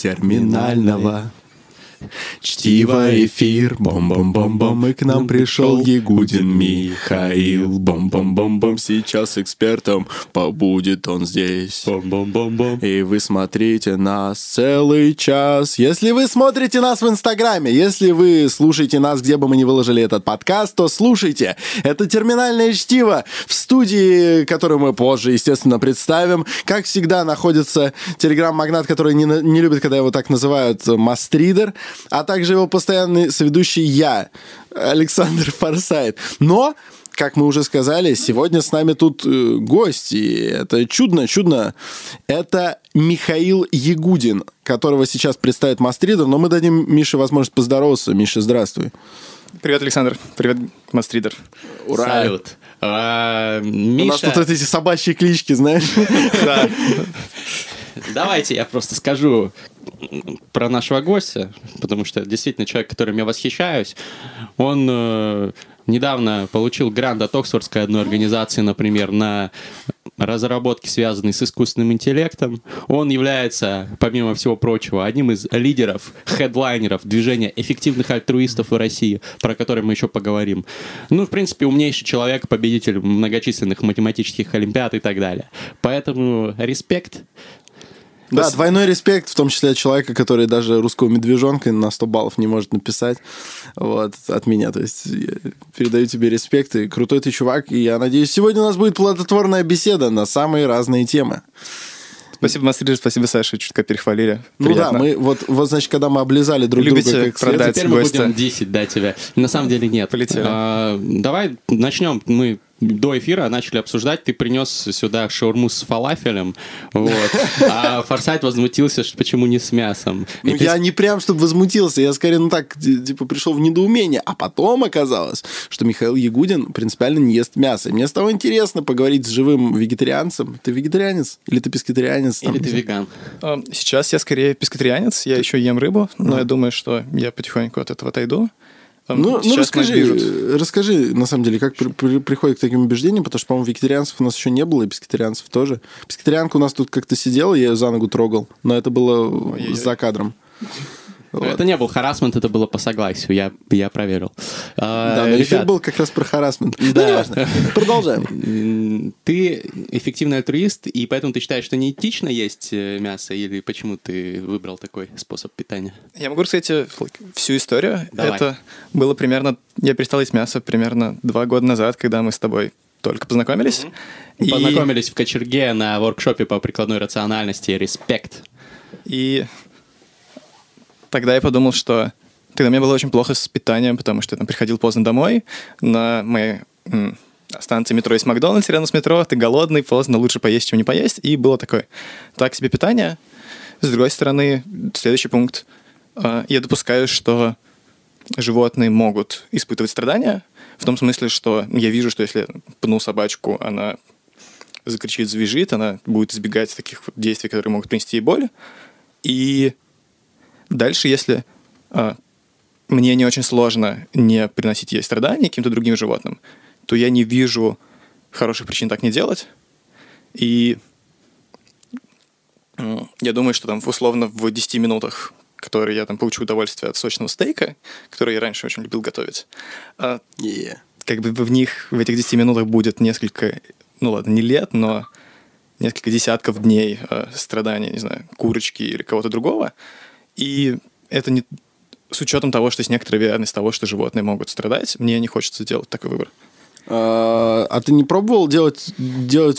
Терминального чтива эфир, и к нам пришел Ягудин Михаил, сейчас экспертом побудет он здесь, и вы смотрите нас целый час. Если вы смотрите нас в Инстаграме, если вы слушаете нас, где бы мы ни выложили этот подкаст, то слушайте, это терминальное чтиво. В студии, которую мы позже, естественно, представим, как всегда, находится телеграм-магнат, который не любит, когда его так называют, мастридер, а также его постоянный соведущий я, Александр Форсайт. Но, как мы уже сказали, сегодня с нами тут гость, и это чудно. Это Михаил Ягудин, которого сейчас представит мастридер, но мы дадим Мише возможность поздороваться. Миша, здравствуй. Привет, Александр. Привет, мастридер. Ура. Салют. Миша... У нас тут вот эти собачьи клички, знаешь? Да. Давайте я просто скажу про нашего гостя, потому что это действительно человек, которым я восхищаюсь. Он недавно получил грант от Оксфордской одной организации, например, на разработки, связанные с искусственным интеллектом. Он является, помимо всего прочего, одним из лидеров, хедлайнеров движения эффективных альтруистов в России, про который мы еще поговорим. Ну, в принципе, умнейший человек, победитель многочисленных математических олимпиад и так далее. Поэтому респект. Да, двойной респект, в том числе от человека, который даже русского медвежонка на 100 баллов не может написать. Вот, от меня. То есть, я передаю тебе респект. И крутой ты чувак. И я надеюсь, сегодня у нас будет плодотворная беседа на самые разные темы. Спасибо, Мастридер, спасибо, Саша, чутка перехвалили. Приятно. Ну да, мы вот, значит, когда мы облизали друг любите друга, как продать теперь гостя. Мы будем 10 дать тебя. На самом деле нет. Полетели. Давай начнем. Мы до эфира начали обсуждать, ты принес сюда шаурму с фалафелем, вот, а Форсайт возмутился, что почему не с мясом. Ну, я не прям, чтобы возмутился, я скорее, ну так, типа, пришел в недоумение, а потом оказалось, что Михаил Ягудин принципиально не ест мясо. И мне стало интересно поговорить с живым вегетарианцем. Ты вегетарианец? Или ты пескетарианец? Или ты веган? Сейчас я скорее пескетарианец, я еще ем рыбу, но я думаю, что я потихоньку от этого отойду. Ну расскажи, на самом деле, как приходит к таким убеждениям, потому что, по-моему, вегетарианцев у нас еще не было, и пескетарианцев тоже. Пескетарианка у нас тут как-то сидела, я ее за ногу трогал, но это было за кадром. Вот. Это не был харассмент, это было по согласию, я проверил. Да, но эфир был как раз про харассмент. Да. Ну, неважно, продолжаем. Ты эффективный альтруист, и поэтому ты считаешь, что неэтично есть мясо, или почему ты выбрал такой способ питания? Я могу рассказать всю историю. Давай. Это было примерно... Я перестал есть мясо примерно 2 года назад, когда мы с тобой только познакомились. И... Познакомились в Кочерге на воркшопе по прикладной рациональности. Респект. И... Тогда я подумал, что тогда мне было очень плохо с питанием, потому что я приходил поздно домой, на моей станции метро есть Макдональдс рядом с метро, ты голодный, поздно, лучше поесть, чем не поесть, и было такое, так себе питание. С другой стороны, следующий пункт, я допускаю, что животные могут испытывать страдания, в том смысле, что я вижу, что если пну собачку, она закричит, завизжит, она будет избегать таких действий, которые могут принести ей боль, и... Дальше, если мне не очень сложно не приносить ей страдания каким-то другим животным, то я не вижу хороших причин так не делать. И я думаю, что там условно в 10 минутах, которые я там получу удовольствие от сочного стейка, который я раньше очень любил готовить, как бы в этих 10 минутах будет несколько, ну ладно, не лет, но несколько десятков дней страдания, не знаю, курочки или кого-то другого. И это не с учетом того, что есть некоторая вероятность того, что животные могут страдать, мне не хочется делать такой выбор. А ты не пробовал делать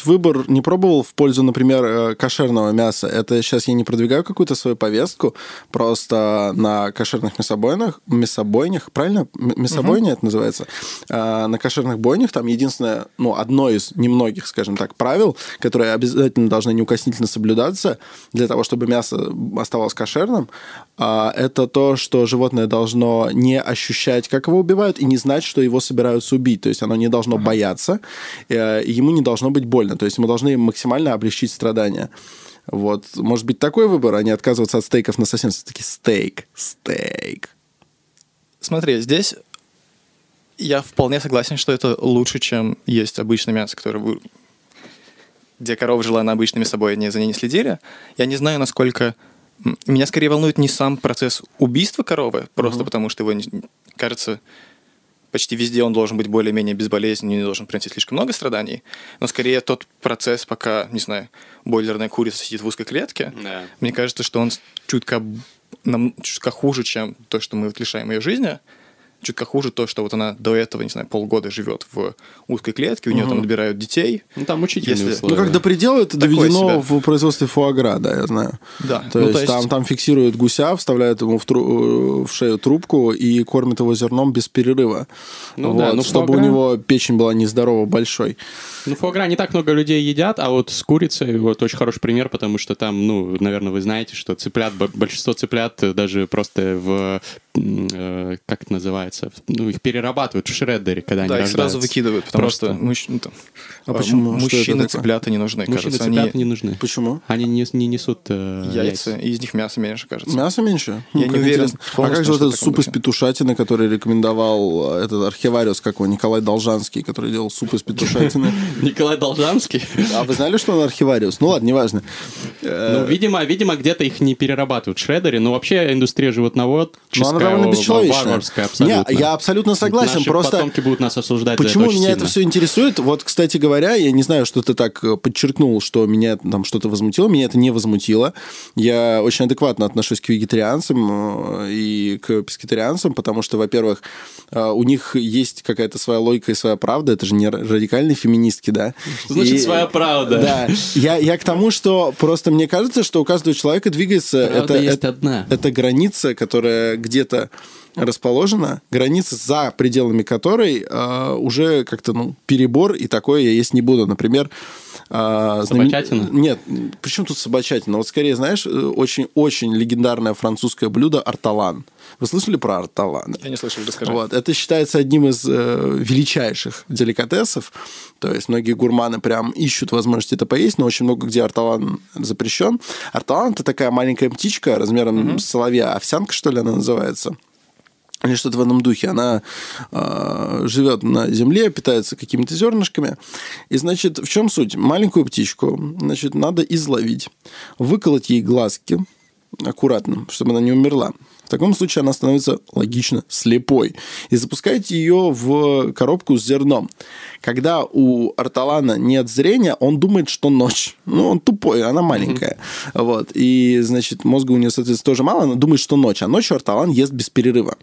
выбор, не пробовал в пользу, например, кошерного мяса? Это сейчас я не продвигаю какую-то свою повестку, просто на кошерных мясобойнях, правильно? Мясобойня это называется? На кошерных бойнях там единственное, ну, одно из немногих, скажем так, правил, которые обязательно должны неукоснительно соблюдаться для того, чтобы мясо оставалось кошерным, это то, что животное должно не ощущать, как его убивают, и не знать, что его собираются убить. То есть оно не должно бояться, ему не должно быть больно. То есть мы должны максимально облегчить страдания. Вот. Может быть, такой выбор, а не отказываться от стейков на совсем. Все-таки стейк. Смотри, здесь Я вполне согласен, что это лучше, чем есть обычное мясо, где корова жила, она обычными собой, они за ней не следили. Я не знаю, насколько... Меня скорее волнует не сам процесс убийства коровы, просто потому что его, кажется, почти везде он должен быть более-менее безболезненный, не должен приносить слишком много страданий, но скорее тот процесс, пока, не знаю, бойлерная курица сидит в узкой клетке, мне кажется, что он чутка хуже, чем то, что мы вот лишаем ее жизни, чутка хуже то, что вот она до этого, не знаю, полгода живет в узкой клетке, у нее там отбирают детей. Ну, там мучительные условия. Ну, как до предела это доведено в производстве фуа-гра, да, я знаю. Да. То есть там фиксируют гуся, вставляют ему в шею трубку и кормят его зерном без перерыва. Ну, вот, да, ну, чтобы фуа-гра... у него печень была нездорово большой. Ну, фуа-гра не так много людей едят, а вот с курицей вот очень хороший пример, потому что там, ну, наверное, вы знаете, что цыплят, большинство цыплят даже просто в... как это называется? Ну, их перерабатывают в шреддере, когда они рождаются. Да, их сразу выкидывают, потому что мужчины цыплята не нужны, кажется. Мужчины цыплята не нужны. Почему? Они не несут яйца, и из них мяса меньше, кажется. Мясо меньше? Я не уверен. А как же этот суп из петушатины, который рекомендовал этот архивариус, как его, Николай Должанский, который делал суп из петушатины? Николай Должанский? А вы знали, что он архивариус? Ну ладно, неважно. Ну, видимо, где-то их не перерабатывают в шреддере, но вообще индустрия животноводческая. Довольно бесчеловечная. Нет, я абсолютно согласен. Наши просто потомки будут нас осуждать. Почему меня сильно это все интересует? Вот, кстати говоря, я не знаю, что ты так подчеркнул, что меня там что-то возмутило. Меня это не возмутило. Я очень адекватно отношусь к вегетарианцам и к пескетарианцам, потому что, во-первых, у них есть какая-то своя логика и своя правда. Это же не радикальные феминистки, да? Значит, своя правда. Да. Я к тому, что просто мне кажется, что у каждого человека двигается... Это граница, которая где-то расположена, граница, за пределами которой уже как-то перебор, и такое я есть не буду. Например... Собачатина? Нет, почему тут собачатина? Вот скорее, знаешь, очень-очень легендарное французское блюдо арталан. Вы слышали про арталан? Я не слышал, расскажи. Вот. Это считается одним из величайших деликатесов. То есть многие гурманы прям ищут возможность это поесть, но очень много где арталан запрещен. Арталан – это такая маленькая птичка размером с соловья. Овсянка, что ли, она называется? Или что-то в одном духе. Она живет на земле, питается какими-то зернышками. И, значит, в чем суть? Маленькую птичку, значит, надо изловить, выколоть ей глазки аккуратно, чтобы она не умерла. В таком случае она становится, логично, слепой. И запускаете ее в коробку с зерном. Когда у арталана нет зрения, он думает, что ночь. Ну, он тупой, она маленькая. Вот. И, значит, мозга у нее, соответственно, тоже мало. Она думает, что ночь. А ночью арталан ест без перерыва.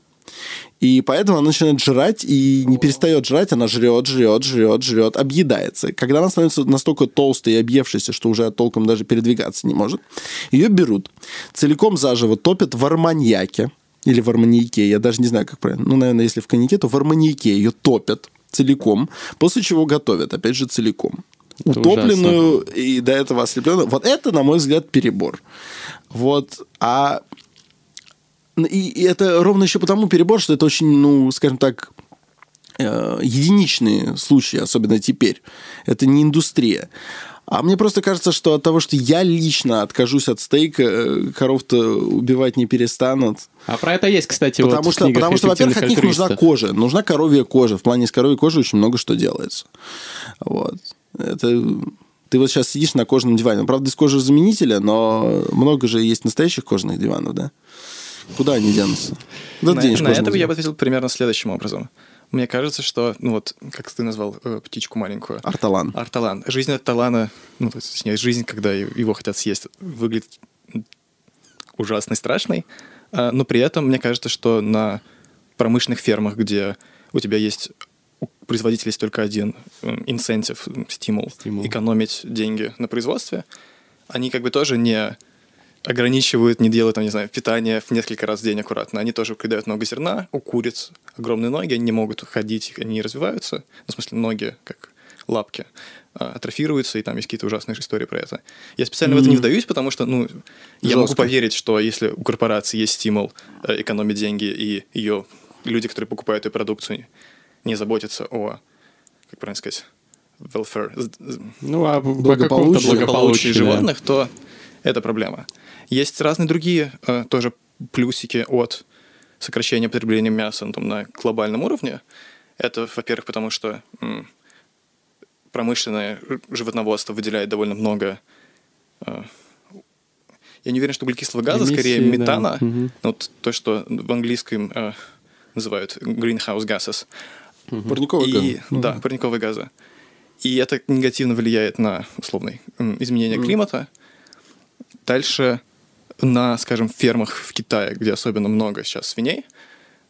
И поэтому она начинает жрать и не перестает жрать, она жрет, объедается. Когда она становится настолько толстой и объевшейся, что уже толком даже передвигаться не может, ее берут, целиком заживо топят в арманьяке или в арманьяке, я даже не знаю, как правильно. Ну, наверное, если в коньяке, то в арманьяке ее топят целиком, после чего готовят, опять же, целиком. Это утопленную ужасно. И до этого ослепленную. Вот это, на мой взгляд, перебор. Вот, И это ровно еще потому перебор, что это очень, скажем так, единичные случаи, особенно теперь. Это не индустрия. А мне просто кажется, что от того, что я лично откажусь от стейка, коров-то убивать не перестанут. А про это есть, кстати, Потому что, во-первых, от них нужна кожа. Нужна коровья кожа. В плане с коровьей кожи очень много что делается. Вот. Это... Ты вот сейчас сидишь на кожаном диване. Правда, из кожезаменителя, но много же есть настоящих кожаных диванов, да? Куда они денутся? На это я бы ответил примерно следующим образом. Мне кажется, что, как ты назвал птичку маленькую. Арталан. Жизнь арталана, жизнь, когда его хотят съесть, выглядит ужасной, страшной. Но при этом, мне кажется, что на промышленных фермах, где у тебя есть, у производителя есть только один инсентив, стимул экономить деньги на производстве, они как бы тоже не... ограничивают, не делают, питание в несколько раз в день аккуратно. Они тоже кидают много зерна, у куриц огромные ноги, они не могут ходить, они не развиваются. В смысле, ноги, как лапки, атрофируются, и там есть какие-то ужасные истории про это. Я специально в это не вдаюсь, потому что, я могу поверить, что если у корпорации есть стимул экономить деньги, и ее люди, которые покупают ее продукцию, не заботятся о, как правильно сказать, welfare, благополучии животных, то это проблема. Есть разные другие тоже плюсики от сокращения потребления мяса на глобальном уровне. Это, во-первых, потому что промышленное животноводство выделяет довольно много... Я не уверен, что углекислого газа, эмиссии, скорее метана. Да. Угу. Вот то, что в английском называют greenhouse gases. Угу. Парниковые газы. Угу. Да, парниковые газы. И это негативно влияет на, условно, изменение климата. Дальше на, скажем, фермах в Китае, где особенно много сейчас свиней,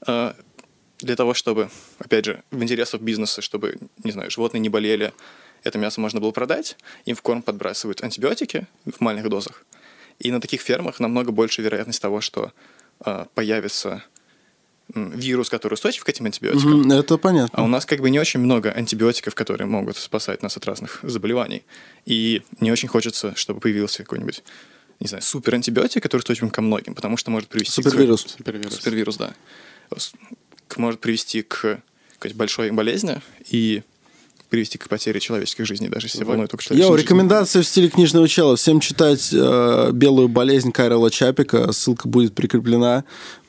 для того, чтобы, опять же, в интересах бизнеса, чтобы, не знаю, животные не болели, это мясо можно было продать, им в корм подбрасывают антибиотики в маленьких дозах. И на таких фермах намного больше вероятность того, что появится вирус, который устойчив к этим антибиотикам. Это понятно. А у нас как бы не очень много антибиотиков, которые могут спасать нас от разных заболеваний. И не очень хочется, чтобы появился какой-нибудь, не знаю, суперантибиотик, который устойчив ко многим, потому что может привести... Супервирус, да. Может привести к какой-то большой болезни и... привести к потере человеческих жизней, даже если волнует только человеческие жизни. Рекомендация в стиле книжного чела. Всем читать «Белую болезнь» Карела Чапика. Ссылка будет прикреплена.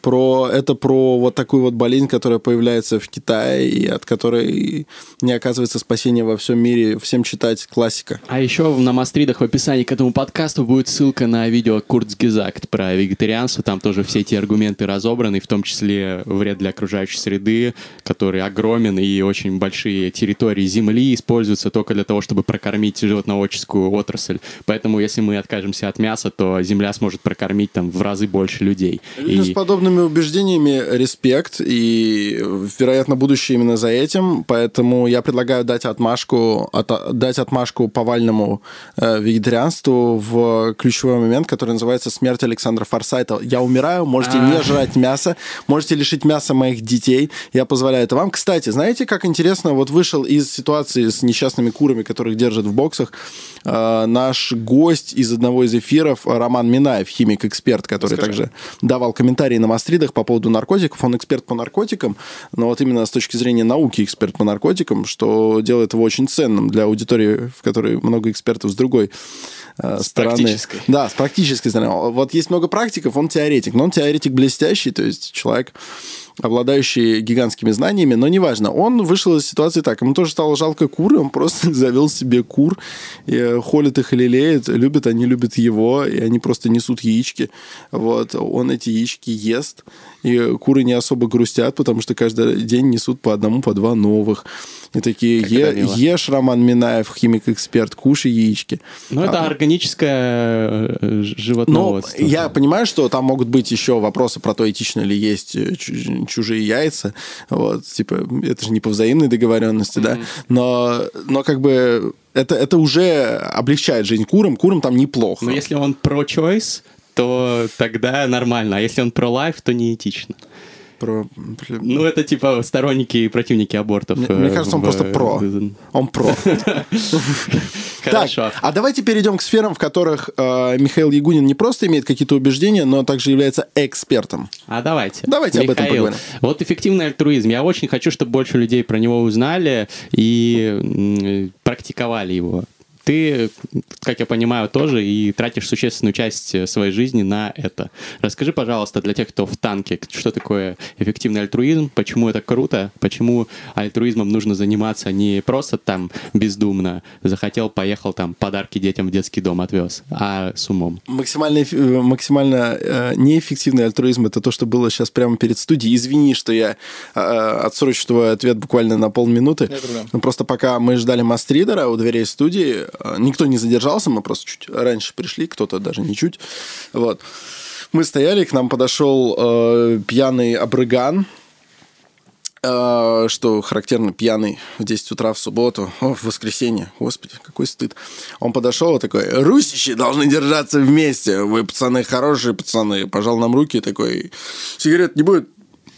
Это про вот такую вот болезнь, которая появляется в Китае, и от которой не оказывается спасения во всем мире. Всем читать классика. А еще на мастридах в описании к этому подкасту будет ссылка на видео «Курцгезакт» про вегетарианство. Там тоже все эти аргументы разобраны, в том числе вред для окружающей среды, который огромен, и очень большие территории земли используются только для того, чтобы прокормить животноводческую отрасль. Поэтому, если мы откажемся от мяса, то земля сможет прокормить там в разы больше людей. Люди с подобными убеждениями респект, и, вероятно, будущее именно за этим, поэтому я предлагаю дать отмашку повальному вегетарианству в ключевой момент, который называется «Смерть Александра Форсайта». Я умираю, можете не жрать мясо, можете лишить мяса моих детей, я позволяю это вам. Кстати, знаете, как интересно, вот вышел из ситуации с несчастными курами, которых держат в боксах, наш гость из одного из эфиров Роман Минаев, химик-эксперт, который также давал комментарии на мастридах по поводу наркотиков. Он эксперт по наркотикам, но вот именно с точки зрения науки эксперт по наркотикам, что делает его очень ценным для аудитории, в которой много экспертов с другой стороны. Практической. Да, с практической стороны. Вот есть много практиков, он теоретик, но он теоретик блестящий, то есть человек, обладающий гигантскими знаниями, но неважно. Он вышел из ситуации так. Ему тоже стало жалко куры, он просто завел себе кур, холит их и лелеет, любят, они любят его, и они просто несут яички. Вот. Он эти яички ест, и куры не особо грустят, потому что каждый день несут по одному, по два новых. И такие, ешь, Роман Минаев, химик-эксперт, кушай яички. Ну, это органическое животноводство. Ну, я понимаю, что там могут быть еще вопросы про то, этично ли есть чужие яйца. Вот, типа, это же не по взаимной договоренности, да? Но как бы это уже облегчает жизнь курам там неплохо. Но если он pro-choice, то тогда нормально, а если он pro-life, то неэтично. Ну, это типа сторонники и противники абортов. Мне кажется, он просто про. Он про. Хорошо. А давайте перейдем к сферам, в которых Михаил Ягудин не просто имеет какие-то убеждения, но также является экспертом. А давайте. Давайте об этом поговорим. Вот эффективный альтруизм. Я очень хочу, чтобы больше людей про него узнали и практиковали его. Ты, как я понимаю, тоже и тратишь существенную часть своей жизни на это. Расскажи, пожалуйста, для тех, кто в танке, что такое эффективный альтруизм, почему это круто, почему альтруизмом нужно заниматься не просто там бездумно, захотел, поехал, там подарки детям в детский дом отвез, а с умом. Максимально неэффективный альтруизм — это то, что было сейчас прямо перед студией. Извини, что я отсрочу твой ответ буквально на полминуты. Просто пока мы ждали мастридера у дверей студии, никто не задержался, мы просто чуть раньше пришли, кто-то даже не чуть. Вот. Мы стояли, к нам подошел пьяный обрыган, что характерно, пьяный в 10 утра в субботу, в воскресенье, господи, какой стыд. Он подошел и такой: русичи должны держаться вместе, вы, пацаны, хорошие пацаны. Пожал нам руки, такой: сигарет не будет?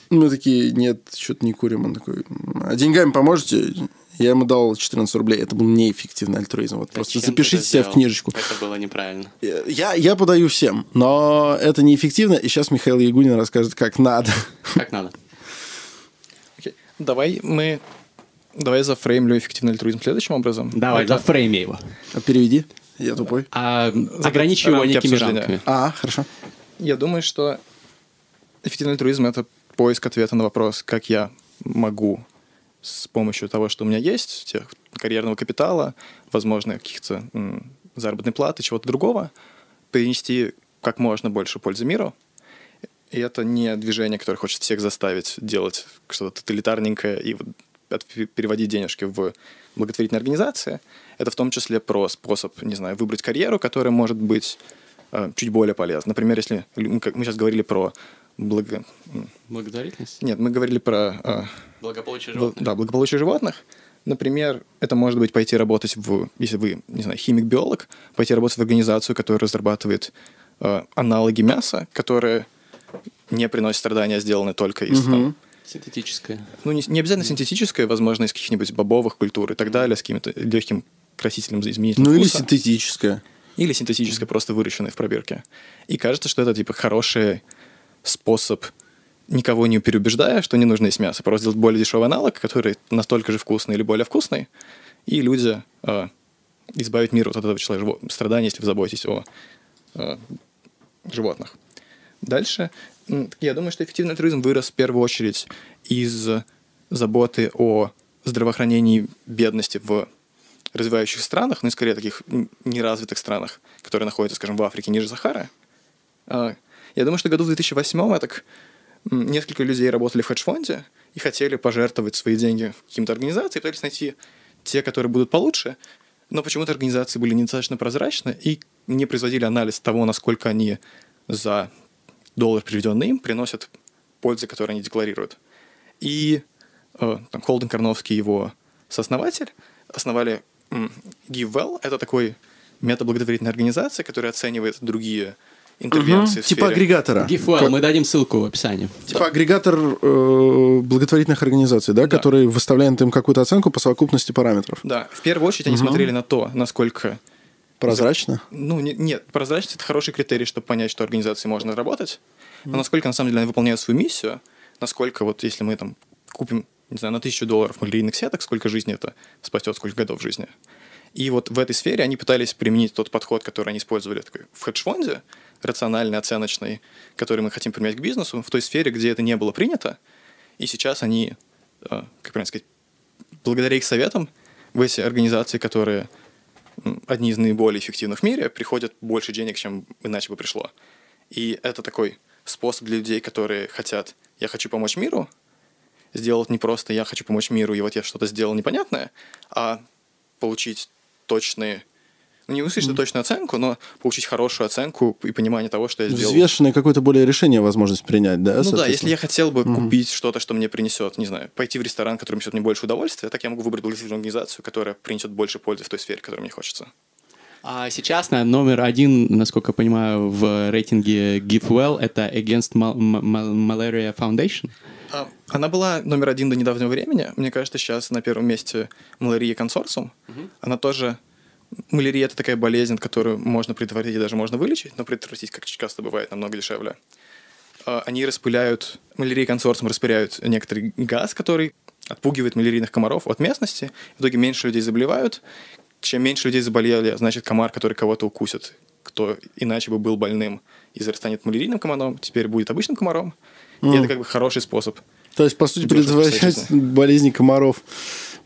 Мы такие: нет, что-то не курим. Он такой: а деньгами поможете? Я ему дал 14 рублей. Это был неэффективный альтруизм. Вот просто запишите себя в книжечку. Это было неправильно. Я подаю всем, но это неэффективно. И сейчас Михаил Ягудин расскажет, как надо. Как надо. Okay. Давай зафреймлю эффективный альтруизм следующим образом. Давай, зафрейми его. Переведи. Я тупой. Ограничь его некими рамками. Хорошо. Я думаю, что эффективный альтруизм — это поиск ответа на вопрос, как я могу с помощью того, что у меня есть, тех карьерного капитала, возможно, каких-то заработной платы, чего-то другого, принести как можно больше пользы миру. И это не движение, которое хочет всех заставить делать что-то тоталитарненькое и переводить денежки в благотворительные организации. Это в том числе про способ, не знаю, выбрать карьеру, которая может быть чуть более полезна. Например, если мы сейчас говорили про Благодарительность? Нет, мы говорили про благополучие животных. Да, благополучие животных. Например, это может быть пойти работать в, если вы, не знаю, химик-биолог, пойти работать в организацию, которая разрабатывает аналоги мяса, которые не приносят страдания, а сделаны только из... синтетическое. Ну, не обязательно синтетическое, возможно, из каких-нибудь бобовых культур и так далее, с каким-то легким красителем изменителем вкуса. Ну, или синтетическое. Или синтетическое, просто выращенное в пробирке. И кажется, что это, типа, хороший способ, никого не переубеждая, что не нужно есть мясо, просто сделать более дешевый аналог, который настолько же вкусный или более вкусный, и люди избавить мир от этого человека страдания, если вы заботитесь о животных. Дальше, я думаю, что эффективный альтруизм вырос в первую очередь из заботы о здравоохранении бедности в развивающих странах, ну и скорее таких неразвитых странах, которые находятся, скажем, в Африке ниже Сахары. Я думаю, что году в 2008-м несколько людей работали в хедж-фонде и хотели пожертвовать свои деньги каким-то организациям, пытались найти те, которые будут получше, но почему-то организации были недостаточно прозрачны и не производили анализ того, насколько они за доллар, приведенный им, приносят пользы, которые они декларируют. И там, Холден Карновский, его сооснователь, основали GiveWell. Это такой мета-благотворительная организация, которая оценивает другие интервенции в сфере. Типа агрегатора. GiveWell, мы дадим ссылку в описании. Типа агрегатор благотворительных организаций, да, который выставляет им какую-то оценку по совокупности параметров. Да, в первую очередь они смотрели на то, насколько... Прозрачно? Ну, нет, прозрачность – это хороший критерий, чтобы понять, что организации можно работать, но насколько, на самом деле, они выполняют свою миссию, насколько, вот если мы там купим, не знаю, на $1000 малярийных сеток, сколько жизней это спасет, сколько годов жизни. И вот в этой сфере они пытались применить тот подход, который они использовали такой, в хедж-фонде, рациональный, оценочный, который мы хотим применять к бизнесу, в той сфере, где это не было принято, и сейчас они, как правильно сказать, благодаря их советам, в эти организации, которые... одни из наиболее эффективных в мире, приходят больше денег, чем иначе бы пришло. И это такой способ для людей, которые хотят «я хочу помочь миру», сделать не просто «я хочу помочь миру, и вот я что-то сделал непонятное», а получить точные... Ну, не услышать точную оценку, но получить хорошую оценку и понимание того, что я сделал. Взвешенное какое-то более решение возможность принять, да? Ну да, если я хотел бы купить что-то, что мне принесет, не знаю, пойти в ресторан, который принесет мне больше удовольствия, так я могу выбрать благотворительную организацию, которая принесет больше пользы в той сфере, которой мне хочется. А сейчас номер один, насколько я понимаю, в рейтинге GiveWell — это Against Malaria Foundation. Она была номер один до недавнего времени. Мне кажется, сейчас на первом месте Malaria Consortium. Она тоже... Малярия – это такая болезнь, которую можно предотвратить и даже можно вылечить, но предотвратить, как часто бывает, намного дешевле. Они распыляют, малярия консорциум распыляют некоторый газ, который отпугивает малярийных комаров от местности. В итоге меньше людей заболевают. Чем меньше людей заболели, значит, комар, который кого-то укусит, кто иначе бы был больным и станет малярийным комаром, теперь будет обычным комаром. И это как бы хороший способ. То есть, по сути, предотвращать болезни комаров,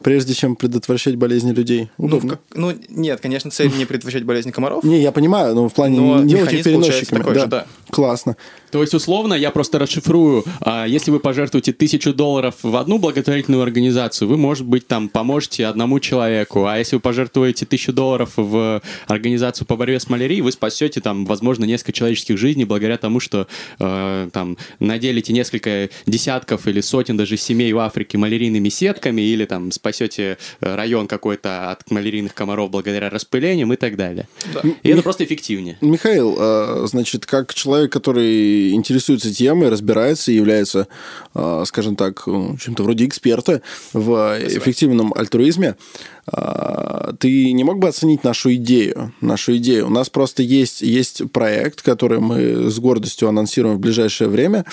прежде чем предотвращать болезни людей. Удобно. Ну, нет, конечно, цель не предотвращать болезни комаров. Не, я понимаю, но в плане не делать их переносчиками. Да. Же, да. Классно. То есть, условно, я просто расшифрую, если вы пожертвуете $1000 в одну благотворительную организацию, вы, может быть, там поможете одному человеку, а если вы пожертвуете $1000 в организацию по борьбе с малярией, вы спасете, там, возможно, несколько человеческих жизней благодаря тому, что там наделите несколько десятков или сотен даже семей в Африке малярийными сетками или там спасете район какой-то от малярийных комаров благодаря распылениям и так далее. Да. И это просто эффективнее. Михаил, значит, как человек, который интересуется темой, разбирается и является, скажем так, чем-то вроде эксперта в эффективном альтруизме, ты не мог бы оценить нашу идею? Нашу идею. У нас просто есть проект, который мы с гордостью анонсируем в ближайшее время.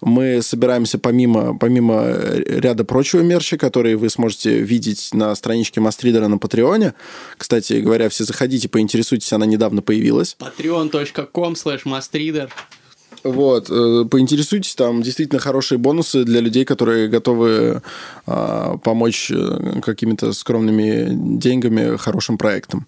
Мы собираемся помимо ряда прочего мерча, которые вы сможете видеть на страничке Мастридера на Патреоне. Кстати говоря, все заходите, поинтересуйтесь, она недавно появилась. patreon.com/mastrider Вот, поинтересуйтесь, там действительно хорошие бонусы для людей, которые готовы помочь какими-то скромными деньгами хорошим проектам.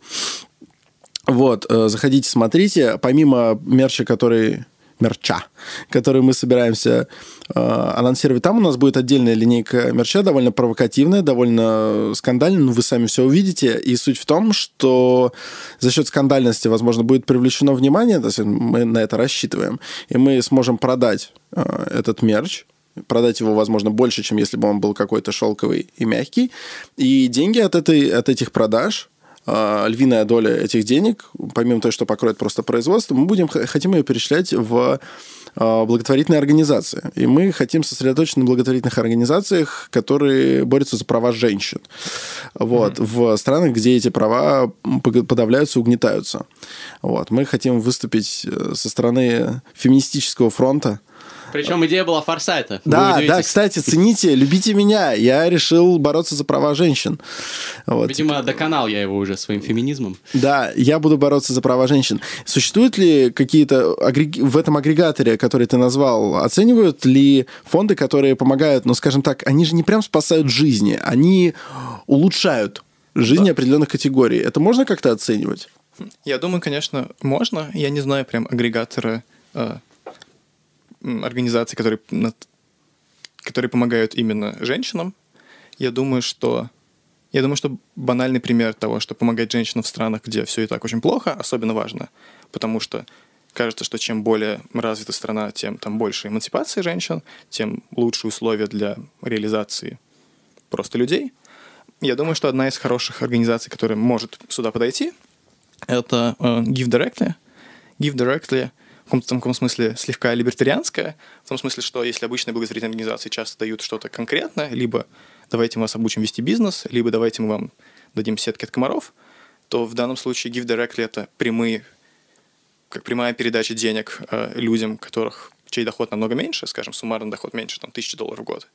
Вот, заходите, смотрите. Помимо мерча, который мы собираемся анонсировать. Там у нас будет отдельная линейка мерча, довольно провокативная, довольно скандальная, но вы сами все увидите. И суть в том, что за счет скандальности, возможно, будет привлечено внимание, то есть мы на это рассчитываем, и мы сможем продать этот мерч, продать его, возможно, больше, чем если бы он был какой-то шелковый и мягкий. И деньги от этих продаж, львиная доля этих денег, помимо того, что покроет просто производство, мы хотим ее перечислять в благотворительные организации. И мы хотим сосредоточиться на благотворительных организациях, которые борются за права женщин. Вот. В странах, где эти права подавляются, угнетаются. Вот. Мы хотим выступить со стороны феминистического фронта. Причем идея была Форсайта. Да, кстати, цените, любите меня. Я решил бороться за права женщин. Вот. Видимо, доконал я его уже своим феминизмом. Да, я буду бороться за права женщин. Существуют ли какие-то... В этом агрегаторе, который ты назвал, оценивают ли фонды, которые помогают, ну, скажем так, они же не прям спасают жизни, они улучшают жизнь определенных категорий. Это можно как-то оценивать? Я думаю, конечно, можно. Я не знаю прям агрегатора... организации, которые помогают именно женщинам. Я думаю, что банальный пример того, что помогать женщинам в странах, где все и так очень плохо, особенно важно, потому что кажется, что чем более развита страна, тем там больше эмансипации женщин, тем лучше условия для реализации просто людей. Я думаю, что одна из хороших организаций, которая может сюда подойти, это GiveDirectly. GiveDirectly в каком-то таком смысле слегка либертарианская, в том смысле, что если обычные благотворительные организации часто дают что-то конкретное, либо давайте мы вас обучим вести бизнес, либо давайте мы вам дадим сетки от комаров, то в данном случае GiveDirectly — это прямая передача денег людям, чей доход намного меньше, скажем, суммарный доход меньше, там, $1000 в год.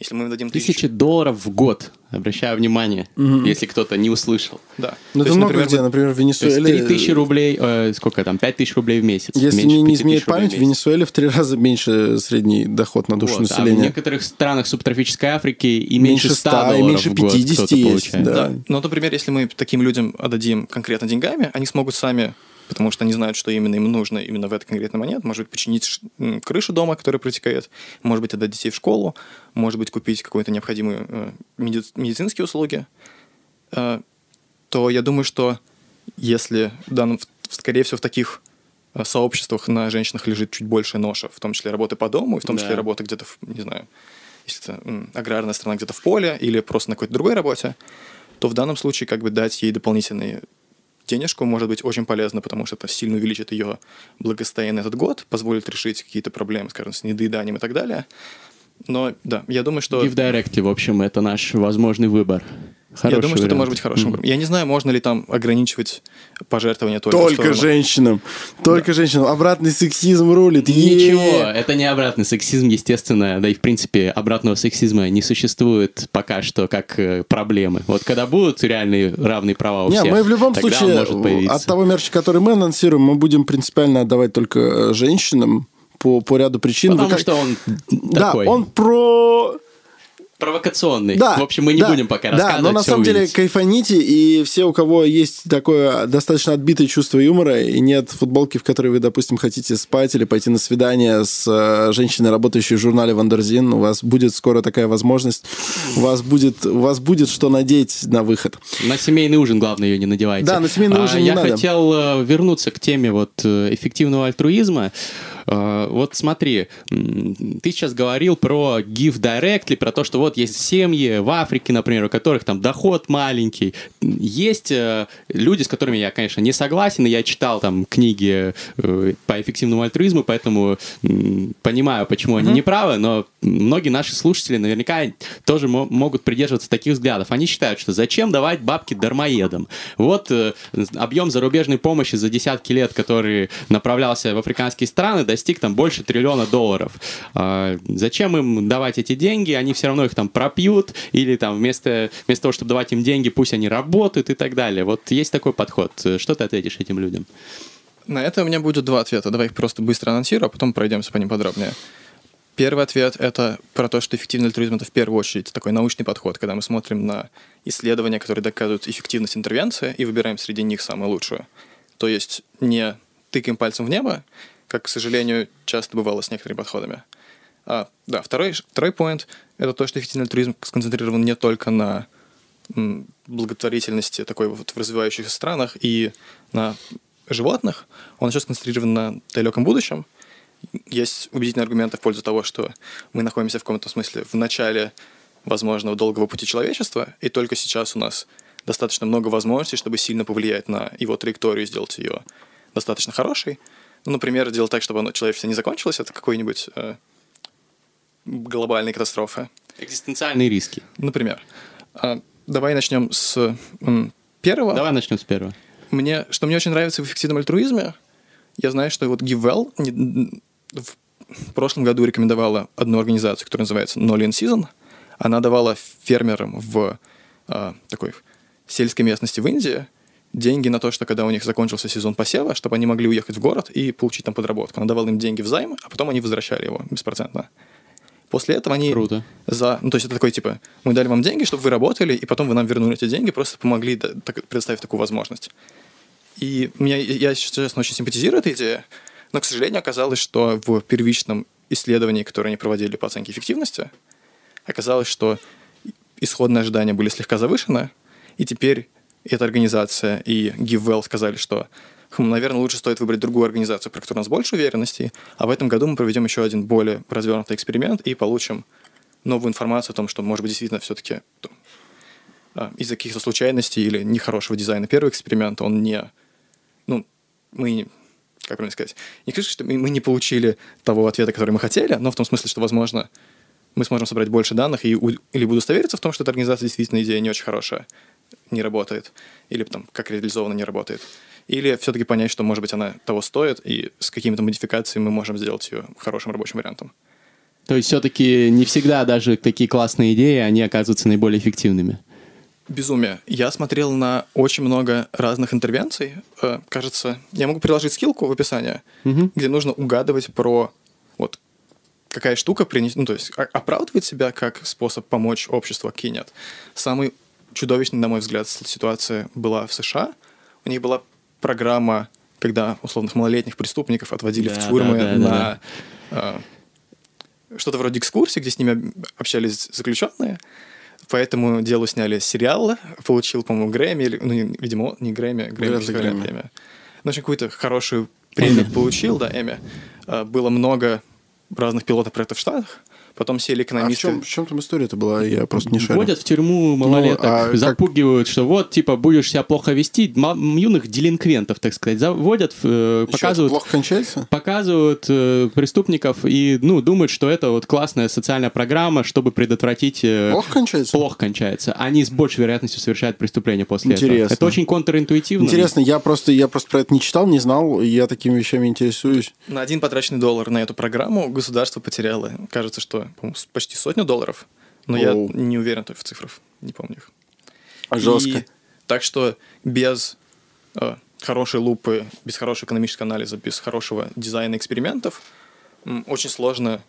Если мы им дадим $1000 в год, обращаю внимание, если кто-то не услышал. Да. Но это много где, например, в Венесуэле... 3000 рублей, 5000 рублей в месяц. Если не изменяет память, в Венесуэле в 3 раза меньше средний доход на душу населения. А в некоторых странах субтропической Африки и меньше $100 меньше в год 50 кто-то получает. Да. Но, например, если мы таким людям отдадим конкретно деньгами, они смогут сами... потому что они знают, что именно им нужно именно в этот конкретный момент. Может быть, починить крышу дома, которая протекает, может быть, отдать детей в школу, может быть, купить какие-то необходимые медицинские услуги. То я думаю, что если, скорее всего, в таких сообществах на женщинах лежит чуть больше ноша, в том числе работы по дому, и в том числе работы где-то, не знаю, если это аграрная страна, где-то в поле или просто на какой-то другой работе, то в данном случае как бы дать ей дополнительные денежку может быть очень полезно, потому что это сильно увеличит ее благосостояние этот год, позволит решить какие-то проблемы, скажем, с недоеданием и так далее. Но да, я думаю, что... GiveDirectly, в общем, это наш возможный выбор. Хороший я думаю, вариант. Что это может быть хорошим выбором. Я не знаю, можно ли там ограничивать пожертвования только женщинам. Только женщинам. Обратный сексизм рулит. Ничего, это не обратный сексизм, естественно. Да и, в принципе, обратного сексизма не существует пока что как проблемы. Вот когда будут реальные равные права у всех, мы в любом случае от того мерча, который мы анонсируем, мы будем принципиально отдавать только женщинам по ряду причин. Потому что он такой. Да, он провокационный. Да, в общем, мы не будем пока рассказывать. Да, но на самом деле кайфаните, и все, у кого есть такое достаточно отбитое чувство юмора, и нет футболки, в которой вы, допустим, хотите спать или пойти на свидание с женщиной, работающей в журнале Вандерзин, у вас будет скоро такая возможность, у вас будет что надеть на выход. На семейный ужин, главное, ее не надевайте. Да, на семейный ужин не надо. Я хотел вернуться к теме эффективного альтруизма. Вот смотри, ты сейчас говорил про GiveDirectly, про то, что вот есть семьи в Африке, например, у которых там доход маленький. Есть люди, с которыми я, конечно, не согласен, и я читал там книги по эффективному альтруизму, поэтому понимаю, почему они не правы, но многие наши слушатели наверняка тоже могут придерживаться таких взглядов. Они считают, что зачем давать бабки дармоедам? Вот объем зарубежной помощи за десятки лет, который направлялся в африканские страны, достиг там больше $1 триллиона. Зачем им давать эти деньги? Они все равно их там пропьют, или там вместо того, чтобы давать им деньги, пусть они работают и так далее. Вот есть такой подход. Что ты ответишь этим людям? На это у меня будет два ответа. Давай их просто быстро анонсирую, а потом пройдемся по ним подробнее. Первый ответ – это про то, что эффективный альтруизм – это в первую очередь такой научный подход, когда мы смотрим на исследования, которые доказывают эффективность интервенции, и выбираем среди них самую лучшую. То есть не тыкаем пальцем в небо, как, к сожалению, часто бывало с некоторыми подходами. Второй поинт – это то, что эффективный альтруизм сконцентрирован не только на благотворительности такой вот в развивающихся странах и на животных, он еще сконцентрирован на далеком будущем. Есть убедительные аргументы в пользу того, что мы находимся в каком-то смысле в начале возможного долгого пути человечества, и только сейчас у нас достаточно много возможностей, чтобы сильно повлиять на его траекторию, сделать ее достаточно хорошей. Ну, например, делать так, чтобы человечество не закончилось, это какой-нибудь глобальной катастрофы. Экзистенциальные риски. Например. Давай начнем с первого. Что мне очень нравится в эффективном альтруизме, я знаю, что вот GiveWell в прошлом году рекомендовала одну организацию, которая называется Nolly in Season. Она давала фермерам в такой сельской местности в Индии деньги на то, что когда у них закончился сезон посева, чтобы они могли уехать в город и получить там подработку. Она давала им деньги взаймы, а потом они возвращали его беспроцентно. После этого они... Круто. Ну, то есть это такой, типа, мы дали вам деньги, чтобы вы работали, и потом вы нам вернули эти деньги, просто помогли предоставить такую возможность. И я, честно, очень симпатизирую этой идее, но, к сожалению, оказалось, что в первичном исследовании, которое они проводили по оценке эффективности, оказалось, что исходные ожидания были слегка завышены, и теперь эта организация и GiveWell сказали, что, наверное, лучше стоит выбрать другую организацию, про которую у нас больше уверенности, а в этом году мы проведем еще один более развернутый эксперимент и получим новую информацию о том, что, может быть, действительно все-таки из-за каких-то случайностей или нехорошего дизайна первого эксперимента он не... Ну, мы... Как правильно сказать? Не кажется, что мы не получили того ответа, который мы хотели, но в том смысле, что, возможно, мы сможем собрать больше данных или удостовериться в том, что эта организация действительно идея не очень хорошая, не работает, или там, как реализована, не работает. Или все-таки понять, что, может быть, она того стоит, и с какими-то модификациями мы можем сделать ее хорошим рабочим вариантом. То есть все-таки не всегда даже такие классные идеи, они оказываются наиболее эффективными? Безумие. Я смотрел на очень много разных интервенций. Кажется, я могу приложить ссылку в описании, где нужно угадывать про вот какая штука принесет, ну, то есть оправдывает себя как способ помочь обществу, а какие нет. Самый чудовищный, на мой взгляд, ситуация была в США. У них была программа, когда условных малолетних преступников отводили в тюрьмы что-то вроде экскурсии, где с ними общались заключенные. По этому делу сняли сериал, получил, по-моему, Грэмми, видимо, не Грэмми, Грэмми. В общем, какую-то хорошую премию получил, Эмми. Было много разных пилотов проектов в Штатах, потом сели экономисты. А в чем там история-то была? Я просто не шарю. Вводят в тюрьму малолеток, запугивают, что вот, типа, будешь себя плохо вести, юных делинквентов, так сказать, заводят, показывают... плохо кончается? Показывают преступников и, думают, что это вот классная социальная программа, чтобы предотвратить... Плохо кончается? Плохо кончается. Они с большей вероятностью совершают преступление после этого. Это очень контринтуитивно. Интересно, я просто про это не читал, не знал, я такими вещами интересуюсь. На один потраченный доллар на эту программу государство потеряло, кажется, что почти $100, но я не уверен в цифрах, не помню их. Жестко. Так что без хорошей лупы, без хорошего экономического анализа, без хорошего дизайна экспериментов очень сложно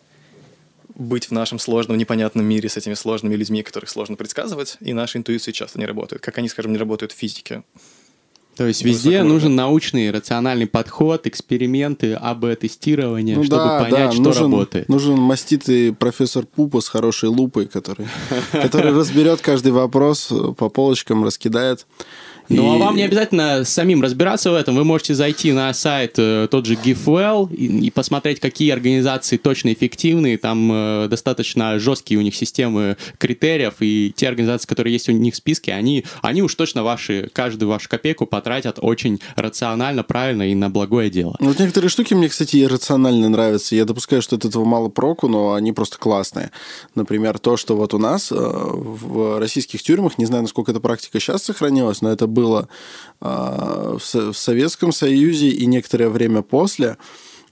быть в нашем сложном, непонятном мире с этими сложными людьми, которых сложно предсказывать, и наши интуиции часто не работают. Как они, скажем, не работают в физике. То есть везде нужен научный, рациональный подход, эксперименты, АБ-тестирование, чтобы понять, что работает. Нужен маститый профессор Пупа с хорошей лупой, который разберет каждый вопрос, по полочкам раскидает. Ну, а вам не обязательно самим разбираться в этом. Вы можете зайти на сайт тот же GiveWell и посмотреть, какие организации точно эффективны. Там достаточно жесткие у них системы критериев, и те организации, которые есть у них в списке, они уж точно каждую вашу копейку потратят очень рационально, правильно и на благое дело. Ну, вот некоторые штуки мне, кстати, иррационально нравятся. Я допускаю, что от этого мало проку, но они просто классные. Например, то, что вот у нас в российских тюрьмах, не знаю, насколько эта практика сейчас сохранилась, но это было в Советском Союзе и некоторое время после.